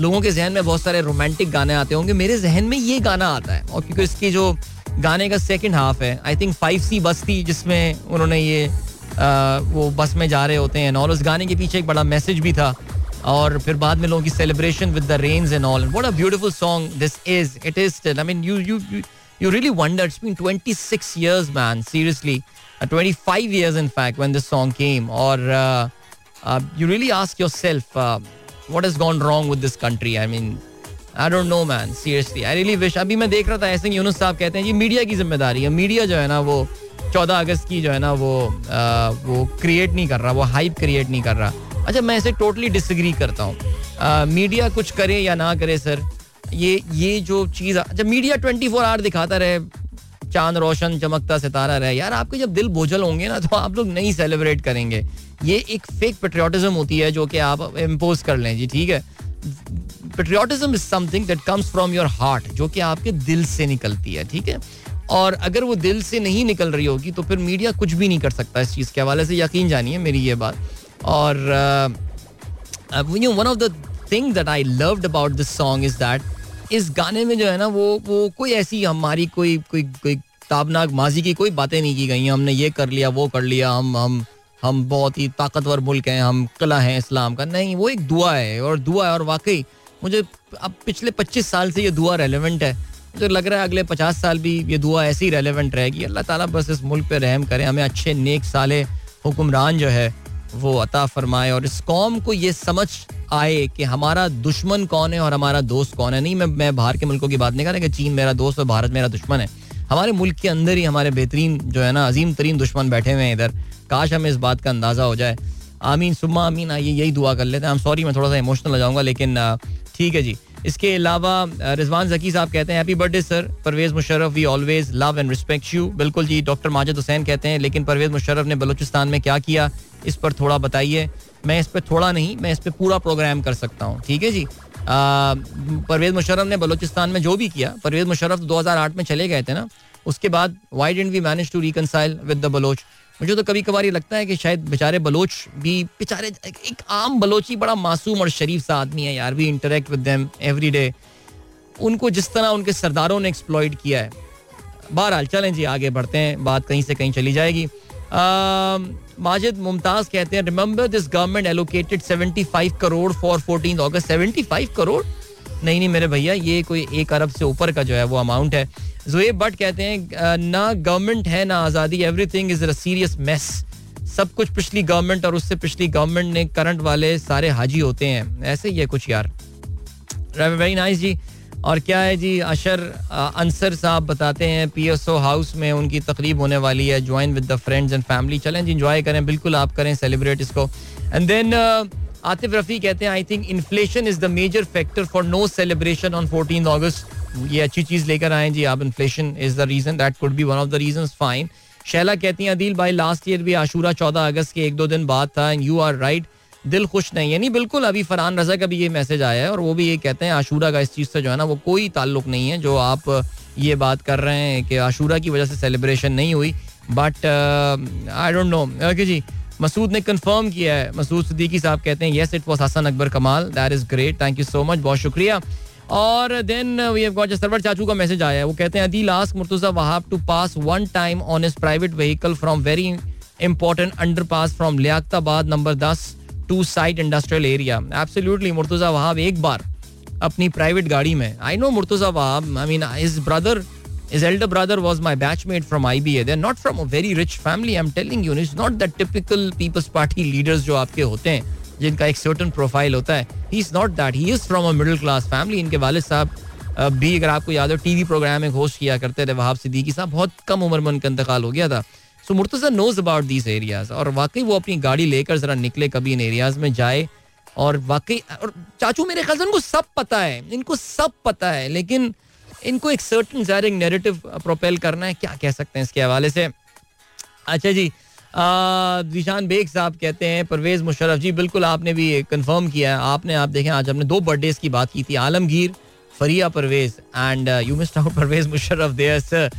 लोगों के जहन में बहुत सारे रोमांटिक गाने आते होंगे, मेरे जहन में ये गाना आता है. और क्योंकि इसकी जो गाने का सेकंड हाफ है, आई थिंक 5C बस थी जिसमें उन्होंने ये वो बस में जा रहे होते हैं और उस गाने के पीछे एक बड़ा मैसेज भी था, और फिर बाद में लोगों की celebration with the rains and all. What a beautiful song this is. It is still, I mean you really wonder, it's been 26 years man, seriously 25 years in fact when this song came. और you really ask yourself what has gone wrong with this country? I mean, I don't know, man. Seriously, I really wish. अभी मैं देख रहा था ऐसे यूनुस साहब कहते हैं ये मीडिया की जिम्मेदारी है. मीडिया जो है ना वो 14 अगस्त की जो है ना वो क्रिएट नहीं कर रहा, वो हाइप क्रिएट नहीं कर रहा. अच्छा, मैं इसे टोटली डिसएग्री करता हूँ. मीडिया कुछ करे या ना करे सर, ये जो चीज़, अच्छा मीडिया 24 आवर दिखाता रहे चांद रोशन चमकता सितारा रहे, यार आपके जब दिल बोझल होंगे ना तो आप लोग नहीं सेलिब्रेट करेंगे. ये एक फेक पेट्रियाटिज्म होती है जो कि आप इम्पोज कर लें जी, ठीक है. Patriotism is something that comes from your heart, जो कि आपके दिल से निकलती है, ठीक है. और अगर वो दिल से नहीं निकल रही होगी तो फिर मीडिया कुछ भी नहीं कर सकता इस चीज़ के हवाले से, यकीन जानिए मेरी ये बात. और one of the thing that I loved about this song is that इस गाने में जो है ना वो कोई ऐसी हमारी कोई ताबनाक माजी की कोई बातें नहीं की गई हैं. हमने ये कर लिया वो कर लिया, हम बहुत ही ताकतवर मुल्क हैं, हम किला हैं इस्लाम का. नहीं, वो एक दुआ है और दुआ है. और वाकई मुझे अब पिछले 25 साल से ये दुआ रेलेवेंट है. मुझे लग रहा है अगले 50 साल भी ये दुआ ऐसी रेलेवेंट रहेगी. अल्लाह ताला बस इस मुल्क पे रहम करें, हमें अच्छे नेक साले हुक्मरान जो है वो अता फरमाए और इस कौम को ये समझ आए कि हमारा दुश्मन कौन है और हमारा दोस्त कौन है. नहीं, मैं बाहर के मुल्कों की बात नहीं कर रहा कि चीन मेरा दोस्त और भारत मेरा दुश्मन है. हमारे मुल्क के अंदर ही हमारे बेहतरीन जो है ना अजीम तरीन दुश्मन बैठे हुए हैं इधर. काश हमें इस बात का अंदाज़ा हो जाए. आमीन सुम्मा आमीन. आइए यही दुआ कर लेते हैं. आई एम सॉरी, मैं थोड़ा सा इमोशनल हो जाऊँगा, लेकिन ठीक है जी. इसके अलावा रिजवान जकी साहब कहते हैं happy birthday sir Pervez Musharraf, we always love and respect you. बिल्कुल जी. डॉक्टर माजिद हुसैन कहते हैं लेकिन परवेज़ मुशर्रफ ने बलूचिस्तान में क्या किया इस पर थोड़ा बताइए. मैं इस पर थोड़ा नहीं, मैं इस पर पूरा प्रोग्राम कर सकता हूँ, ठीक है जी. परवेज़ मुशर्रफ ने बलूचिस्तान में जो भी किया, परवेज़ मुशर्रफ 2008 में चले गए थे ना, उसके बाद why didn't we manage to reconcile with the Baloch. मुझे तो कभी कभार ये लगता है कि शायद बेचारे बलोच भी, बेचारे एक आम बलोची बड़ा मासूम और शरीफ सा आदमी है यार. We interact with them every day. उनको जिस तरह उनके सरदारों ने एक्सप्लॉइट किया है. बहरहाल चलें जी, आगे बढ़ते हैं, बात कहीं से कहीं चली जाएगी. माजिद मुमताज़ कहते हैं remember this government allocated 75 crore for 14 August. 75 crore? नहीं मेरे भैया, ये कोई 1 अरब से ऊपर का जो है वो अमाउंट है. ज़ुएब बट कहते हैं ना गवर्नमेंट है ना आज़ादी, everything is a serious mess. सब कुछ पिछली गवर्नमेंट और उससे पिछली गवर्नमेंट ने, करंट वाले सारे हाजी होते हैं, ऐसे ही है कुछ यार. वेरी नाइस जी. और क्या है जी, अशर अंसर साहब बताते हैं PSO हाउस में उनकी तकरीब होने वाली है, join with the friends and family. चलें जी, इंजॉय करें, बिल्कुल आप करें सेलिब्रेट इसको. एंड देन आतिफ रफ़ी कहते हैं I think inflation is the major factor for no celebration on 14 August. ये अच्छी चीज़ लेकर आएँ जी आप. Inflation is the reason, that could be one of the reasons. Fine. Shaila कहती हैं अदील भाई लास्ट ईयर भी आशूरा 14 अगस्त के 1-2 दिन बाद था एंड यू आर राइट, दिल खुश नहीं है. नहीं बिल्कुल, अभी फरहान रज़ा का भी ये मैसेज आया है और वो भी ये कहते हैं आशूरा का इस चीज़ से जो है ना वो कोई ताल्लुक नहीं है. जो आप ये बात कर रहे हैं कि आशूरा की वजह से सेलिब्रेशन नहीं हुई, but I don't know. Okay जी, मसूद ने कंफर्म किया है. मसूद सिद्दीकी साहब कहते हैं yes it was Hasan Akbar Kamal, that is great, thank you so much, बहुत शुक्रिया. और then we have got Sarwar चाचू का मैसेज आया है, वो कहते हैं Adeel ask Murtaza Wahab to pass one time on his private vehicle from very important underpass from Liaquatabad number 10 to side industrial area. Absolutely, Murtaza Wahab एक बार अपनी प्राइवेट गाड़ी में. I know Murtaza Wahab, I mean his brother, his elder brother was my batchmate from IBA. They're not from a very rich family, I'm telling you. It's not the typical People's Party leaders जो आपके होते हैं, जिनका एक certain profile होता है. He's not that. He is from a middle class family. इनके वालिद साहब भी, अगर आपको याद हो, TV प्रोग्राम में होस्ट किया करते थे. वहाब सिद्दीकी साहब बहुत कम उम्र में उनका इंतकाल हो गया था. So Murtaza knows about these areas. और वाकई वो अपनी गाड़ी लेकर ज़रा निकले कभी इन एरियाज़ में जाए. और वाकई, और चाचू मेरे ख्याल से उनको सब पता है, इनको सब पता है, लेकिन इनको एक सर्टन ज़ाहिर एक नैरेटिव प्रोपेल करना है, क्या कह सकते हैं इसके हवाले से. अच्छा जी, जीशान बेग साहब कहते हैं परवेज़ मुशर्रफ जी बिल्कुल आपने भी कंफर्म किया है. आपने, आप देखें, आज हमने 2 बर्थडेज़ की बात की थी, आलमगीर, फरिया Parvez, and you missed out Parvez Musharraf there sir.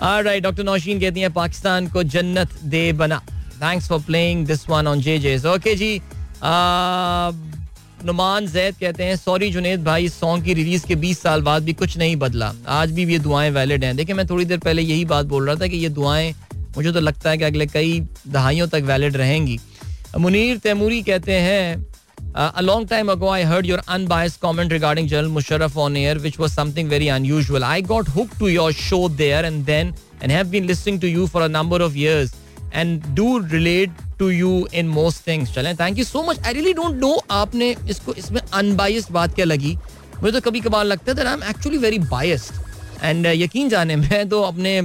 Alright, doctor Nausheen कहती हैं पाकिस्तान को जन्नत दे बना, thanks for playing this one on JJ's. Okay जी, नुमान जैद कहते हैं सॉरी जुनेद भाई, इस सॉन्ग की रिलीज के 20 साल बाद भी कुछ नहीं बदला, आज भी ये दुआएं वैलिड हैं. देखिए, मैं थोड़ी देर पहले यही बात बोल रहा था कि ये दुआएं मुझे तो लगता है कि अगले कई दहाइयों तक वैलिड रहेंगी. मुनीर तैमूरी कहते हैं a long time ago I heard your unbiased comment regarding general Musharraf on air which was something very unusual. I got hooked to your show there and have been listening to you for a number of years. and do relate to you in most things. चलें, thank you so much. I really don't know आपने इसको इसमें unbiased बात क्या लगी. मुझे तो कभी कभार लगता है that I'm actually very biased. And यकीन जाने मैं तो अपने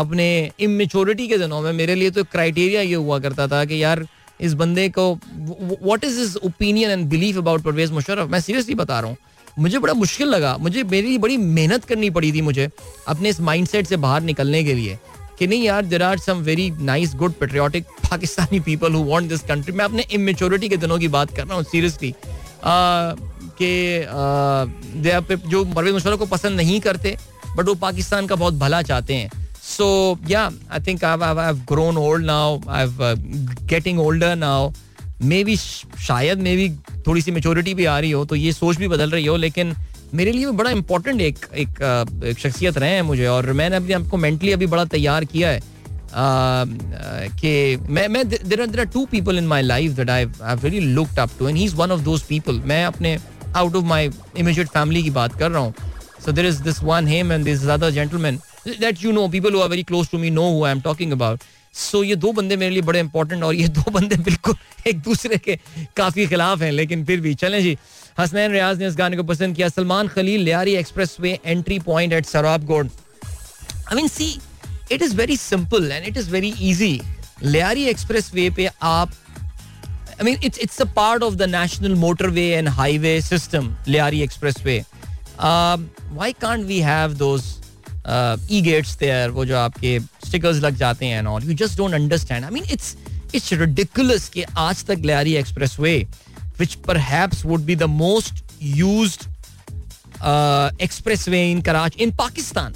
अपने immaturity के दिनों में मेरे लिए तो criteria ये हुआ करता था कि यार इस बंदे को what is his opinion and belief about Parvez Musharraf. मैं seriously बता रहा हूँ, मुझे बड़ा मुश्किल लगा, मुझे मेरी बड़ी मेहनत करनी पड़ी थी मुझे अपने इस माइंडसेट से बाहर निकलने के लिए कि नहीं यार there are some very nice good patriotic Pakistani people who want this country. मैं अपने इमेच्योरिटी के दिनों की बात कर रहा हूँ सीरियसली कि जो परवेज़ मुशर्रफ को पसंद नहीं करते बट वो पाकिस्तान का बहुत भला चाहते हैं. So yeah I think I've grown old now, I've getting older now. Maybe शायद मे बी थोड़ी सी मेच्योरिटी भी आ रही हो तो ये सोच भी बदल रही हो, लेकिन मेरे लिए बड़ा इंपॉर्टेंट एक शख्सियत रहे हैं मुझे और मैंने अपने आपको मेंटली अभी बड़ा तैयार किया है कि मैं there are two people in my life that I have really looked up to and he is one of those people. मैं अपने out of my immediate family की बात कर रहा हूँ. So there is this one him and this other gentleman that you know, people who are very close to me know who I am talking about. So ये दो बंदे मेरे लिए बड़े इंपॉर्टेंट और ये दो बंदे बिल्कुल एक दूसरे के काफ़ी खिलाफ हैं, लेकिन फिर भी चलें जी. हसनैन रियाज ने इस गाने को पसंद किया. Salman Khalil लियारी एक्सप्रेसवे entry point at Sohrab Goth. I mean see it is very simple and it is very easy. लियारी एक्सप्रेसवे पे आप I mean it's a part of the national motorway and highway system. लियारी एक्सप्रेसवे why can't we have those e-gates there, वो जो आपके stickers लग जाते हैं और you just don't understand. I mean it's ridiculous कि आज तक लियारी एक्सप्रेसवे which perhaps would be the most used expressway in Karachi in Pakistan,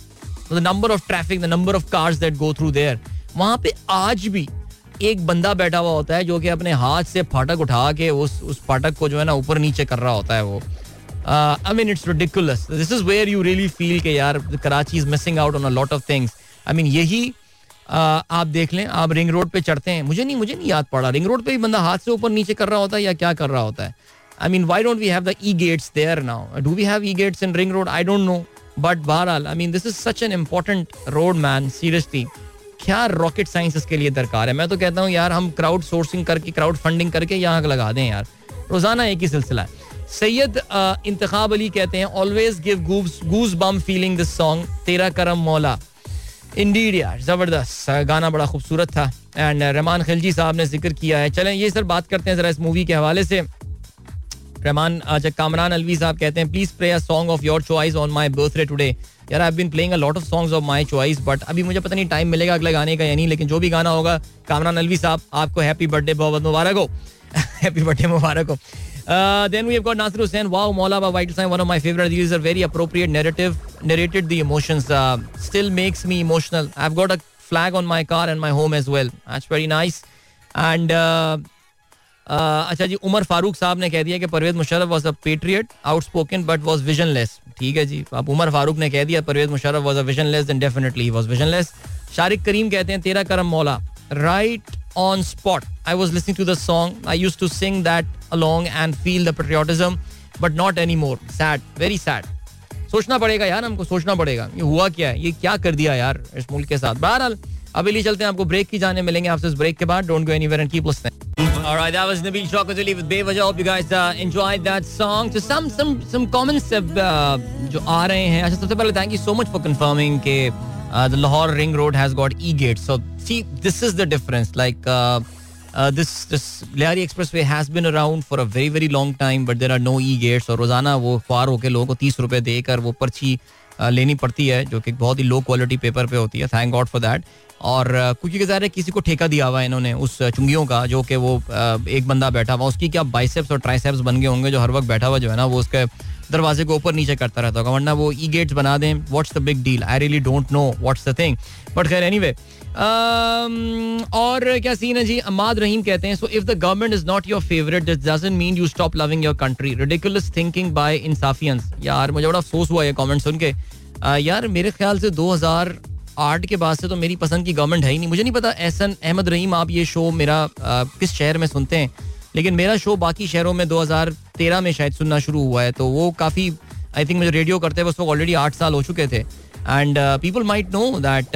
the number of traffic, the number of cars that go through there, वहाँ पे आज भी एक बंदा बैठा हुआ होता है जो कि अपने हाथ से फाटक उठा के उस फाटक को जो है ना ऊपर नीचे कर रहा होता है वो. I mean, it's ridiculous. This is where you really feel कि यार Karachi is missing out on a lot of things. I mean, यही आप देख लें, आप रिंग रोड पे चढ़ते हैं, मुझे नहीं याद पड़ा रिंग रोड पे भी बंदा हाथ से ऊपर नीचे कर रहा होता है या क्या कर रहा होता है. I mean, why don't we have the e-gates there now? Do we have e-gates in Ring Road? I don't know. But बहरहाल, I mean, this is such an important road, man. Seriously, क्या rocket science इसके लिए दरकार है? मैं तो कहता हूँ यार हम क्राउड सोर्सिंग करके, क्राउड फंडिंग करके यहाँ लगा दें यार, रोजाना एक ही सिलसिला है. सैयद इंतखाब अली कहते हैं always give goose bump feeling this song तेरा करम मौला. इंडीड यार जबरदस्त गाना, बड़ा खूबसूरत था. एंड रहमान खिलजी साहब ने जिक्र किया है. चलें ये सर बात करते हैं जरा इस मूवी के हवाले से. रहमान अच्छा कामरान अलवी साहब कहते हैं please play a song of your choice on my birthday today. यार I have been playing a lot of songs of my choice but अभी मुझे पता नहीं टाइम मिलेगा अगले गाने का या नहीं, लेकिन जो भी गाना होगा कामरान अलवी साहब आपको हैप्पी बर्थडे, बहुत मुबारक हो. हैप्पी बर्थडे मुबारक हो. Then we have got Nasir Hussain. Wow, Maula by Vital Sign, one of my favorite. These are very appropriate narrative. Narrated the emotions. Still makes me emotional. I've got a flag on my car and my home as well. That's very nice. And अच्छा जी उमर फारूक साहब ने कह दिया कि Pervez Musharraf was a patriot, outspoken but was visionless. ठीक है जी, आप उमर फारूक ने कह दिया Pervez Musharraf was a visionless and definitely was visionless. Shariq Karim कहते हैं तेरा करम मौला right on spot. I was listening to the song. I used to sing that along and feel the patriotism, but not anymore. Sad, very sad. सोचना पड़ेगा यार, हमको सोचना पड़ेगा ये हुआ क्या है, ये क्या कर दिया यार इस मुल्क के साथ. बहरहाल अभी लिए चलते हैं आपको ब्रेक की जाने, मिलेंगे आपसे इस ब्रेक के बाद. Don't go anywhere and keep listening. All right, that was Nabil Shaukat with Bewaja. Hope you guys enjoyed that song. So some comments जो आ रहे हैं. अच्छा सबसे पहले thank you so much for confirming के the Lahore Ring Road has got e-gates. So see, this is the difference. Like this Liari Expressway has been around for a very very long time, but there are no e-gates. और रोजाना वो फार होके लोगों को 30 रुपए देकर वो पर्ची लेनी पड़ती है जो कि बहुत ही लो क्वालिटी पेपर पे होती है. Thank God for that. और क्योंकि क्या है किसी को ठेका दिया हुआ है इन्होंने उस चुंगियों का, जो कि वो एक बंदा बैठा हुआ उसकी क्या बाइसेप्स और ट्राइसेप्स बन गए होंगे जो हर वक्त बैठा हुआ जो है ना वो उसके दरवाजे को ऊपर नीचे करता रहता होगा. वरना वो ई गेट्स बना दें, what's the big deal. I really don't know what's the thing, but खैर एनीवे. और क्या सीन है जी. अमाद रहीम कहते हैं so if the government is not your favourite this doesn't mean you stop loving your country. Ridiculous thinking by इंसाफियंस. यार मुझे बड़ा अफसोस हुआ ये कमेंट सुन के. यार मेरे ख्याल से 2008 के बाद से तो मेरी पसंद की गवर्नमेंट है ही नहीं. मुझे नहीं पता एहसन अहमद रहीम आप ये शो मेरा किस शहर में सुनते हैं, लेकिन मेरा शो बाकी शहरों में 2013 में शायद सुनना शुरू हुआ है. तो वो काफ़ी आई थिंक मुझे रेडियो करते हुए उस वक्त ऑलरेडी 8 साल हो चुके थे. And people might know that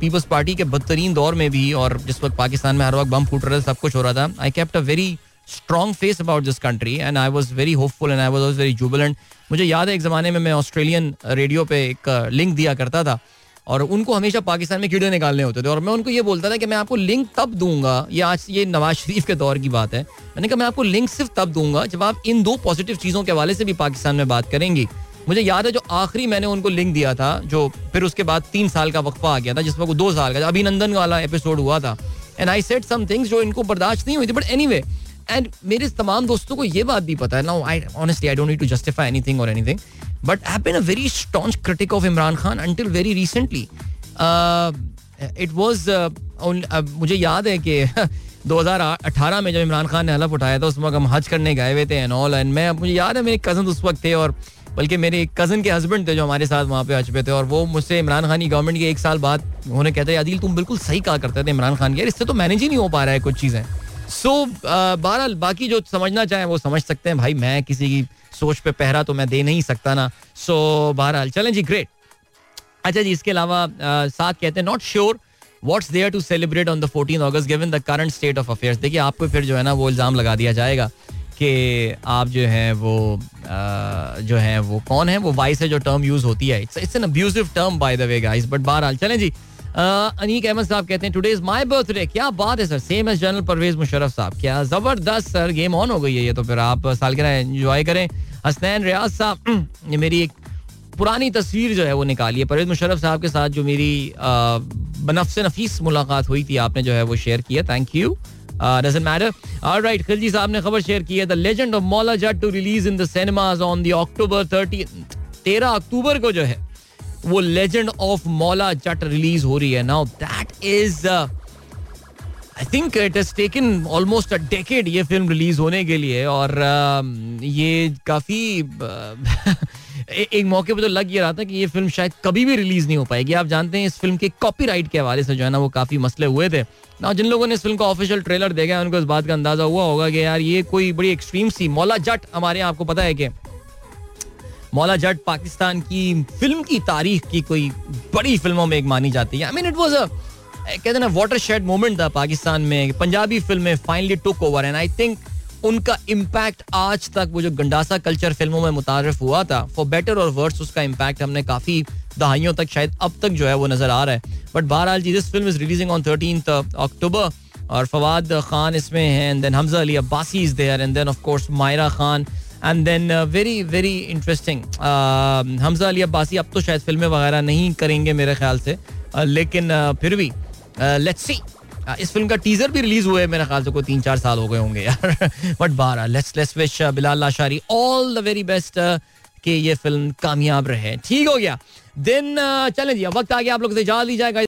peoples party के बदतरीन दौर में भी और जिस वक्त पाकिस्तान में हर वक्त बम फूट रहे थे, सब कुछ हो रहा था, I kept a very strong face about this country and I was very hopeful and I was very jubilant. मुझे याद है एक ज़माने में मैं ऑस्ट्रेलियन रेडियो पे एक लिंक दिया करता था और उनको हमेशा पाकिस्तान में कीड़े निकालने होते थे और मैं उनको ये बोलता था कि मैं आपको लिंक तब दूंगा, ये आज ये नवाज शरीफ के दौर की बात है, मैंने कहा मैं आपको लिंक सिर्फ तब दूंगा जब आप इन दो पॉजिटिव चीज़ों के हवाले से भी पाकिस्तान में बात करेंगी. मुझे याद है जो आखिरी मैंने उनको लिंक दिया था, जो फिर उसके बाद 3 साल का वक्फा आ गया था, जिस वक्त 2 साल का अभिनंदन वाला एपिसोड हुआ था, and I said some things जो इनको बर्दाश्त नहीं हुई थी, बट एनीवे एंड मेरे तमाम दोस्तों को ये बात भी पता है. Now I honestly I don't need to justify anything और anything, but I have been a very staunch critic of इमरान खान until very recently. It was, मुझे याद है कि 2018 में जब इमरान खान ने हलफ उठाया था, उस वक्त हम हज करने गए हुए थे एंड ऑल, एंड मैं, मुझे याद है मेरे कज़न उस वक्त थे और बल्कि मेरे एक कज़न के हस्बैंड थे जो हमारे साथ वहाँ पे हज पे थे, और वो मुझसे इमरान खान की गवर्नमेंट के 1 साल बाद उन्होंने कहते आदिल तुम बिल्कुल सही कहा करते थे इमरान खान के, यार इससे तो मैनेज ही नहीं हो पा रहा है कुछ चीज़ें. सो बहरहाल बाकी जो समझना चाहें वो समझ सकते हैं, भाई मैं किसी की सोच पे पहरा तो मैं दे नहीं सकता ना. सो बहरहाल चलें जी, ग्रेट. अच्छा जी, इसके अलावा साथ कहते हैं not sure what's there to celebrate on the 14 August given the current state of affairs. देखिए आपको फिर जो है ना वो इल्ज़ाम लगा दिया जाएगा कि आप जो हैं वो कौन है वो वाइस है जो टर्म यूज़ होती है, it's an abusive term by the way guys, but बहरहाल चलें जी. अनीक अहमद साहब कहते हैं टुडे इज माय बर्थडे. क्या बात है sir, same age general Pervez Musharraf साहब. क्या जबरदस्त सर, गेम ऑन हो गई है ये तो, फिर आप सालगिरह एंजॉय करें. हसनैन रियाज साहब ने मेरी एक पुरानी तस्वीर जो है वो निकाली है परवेज मुशर्रफ साहब के साथ, जो मेरी बनफ्से नफीस मुलाकात हुई थी, आपने जो है वो शेयर किया, thank you. Doesn't matter. All right, Khilji साहब ने खबर शेयर की है, the legend of मौलाजी to release in the cinemas on the October 30. 13 अक्टूबर को जो है वो legend of Maula Jatt release हो रही है. Now that is, I think it has taken almost a decade ये फिल्म रिलीज होने के लिए, और ये काफ़ी एक मौके पर तो लग ये रहा था कि ये फिल्म शायद कभी भी रिलीज नहीं हो पाएगी. आप जानते हैं इस फिल्म के कॉपीराइट के हवाले से जो है ना वो काफ़ी मसले हुए थे ना. जिन लोगों ने इस फिल्म का ऑफिशियल ट्रेलर देखा है उनको इस बात का अंदाज़ा हुआ होगा कि यार ये कोई बड़ी एक्सट्रीम सी मौला जट, हमारे यहाँ आपको पता है कि मौला जट पाकिस्तान की फिल्म की तारीख की कोई बड़ी फिल्मों में एक मानी जाती है. I mean it was a, कहते हैं ना, वाटरशेड मोमेंट था पाकिस्तान में. पंजाबी फिल्में finally took over and I think उनका इम्पैक्ट आज तक, वो जो गंडासा कल्चर फिल्मों में मुतारफ हुआ था, फॉर बेटर और वर्स, उसका इम्पैक्ट हमने काफ़ी दहाइयों तक, शायद अब तक जो है वो नज़र आ रहा है. बट बहरहाल जी, this film is releasing on 13 October और फवाद खान इसमें हैं, and then हमजा अली अब्बासी is there, and then of course Mahira Khan, and then very very interesting हमजा अली अब्बासी. अब तो शायद फिल्में वगैरह नहीं करेंगे मेरे ख्याल से, लेकिन फिर भी लेट्स सी. इस फिल्म का टीजर भी रिलीज हुआ है मेरे ख्याल से कोई 3-4 साल हो गए होंगे यार. बट बारा let's wish Bilal Lashari all the very best कि ये फिल्म कामयाब रहे. ठीक हो गया दिन, चलें जी, अब वक्त आ गया आप लोग से जा ली जाएगा.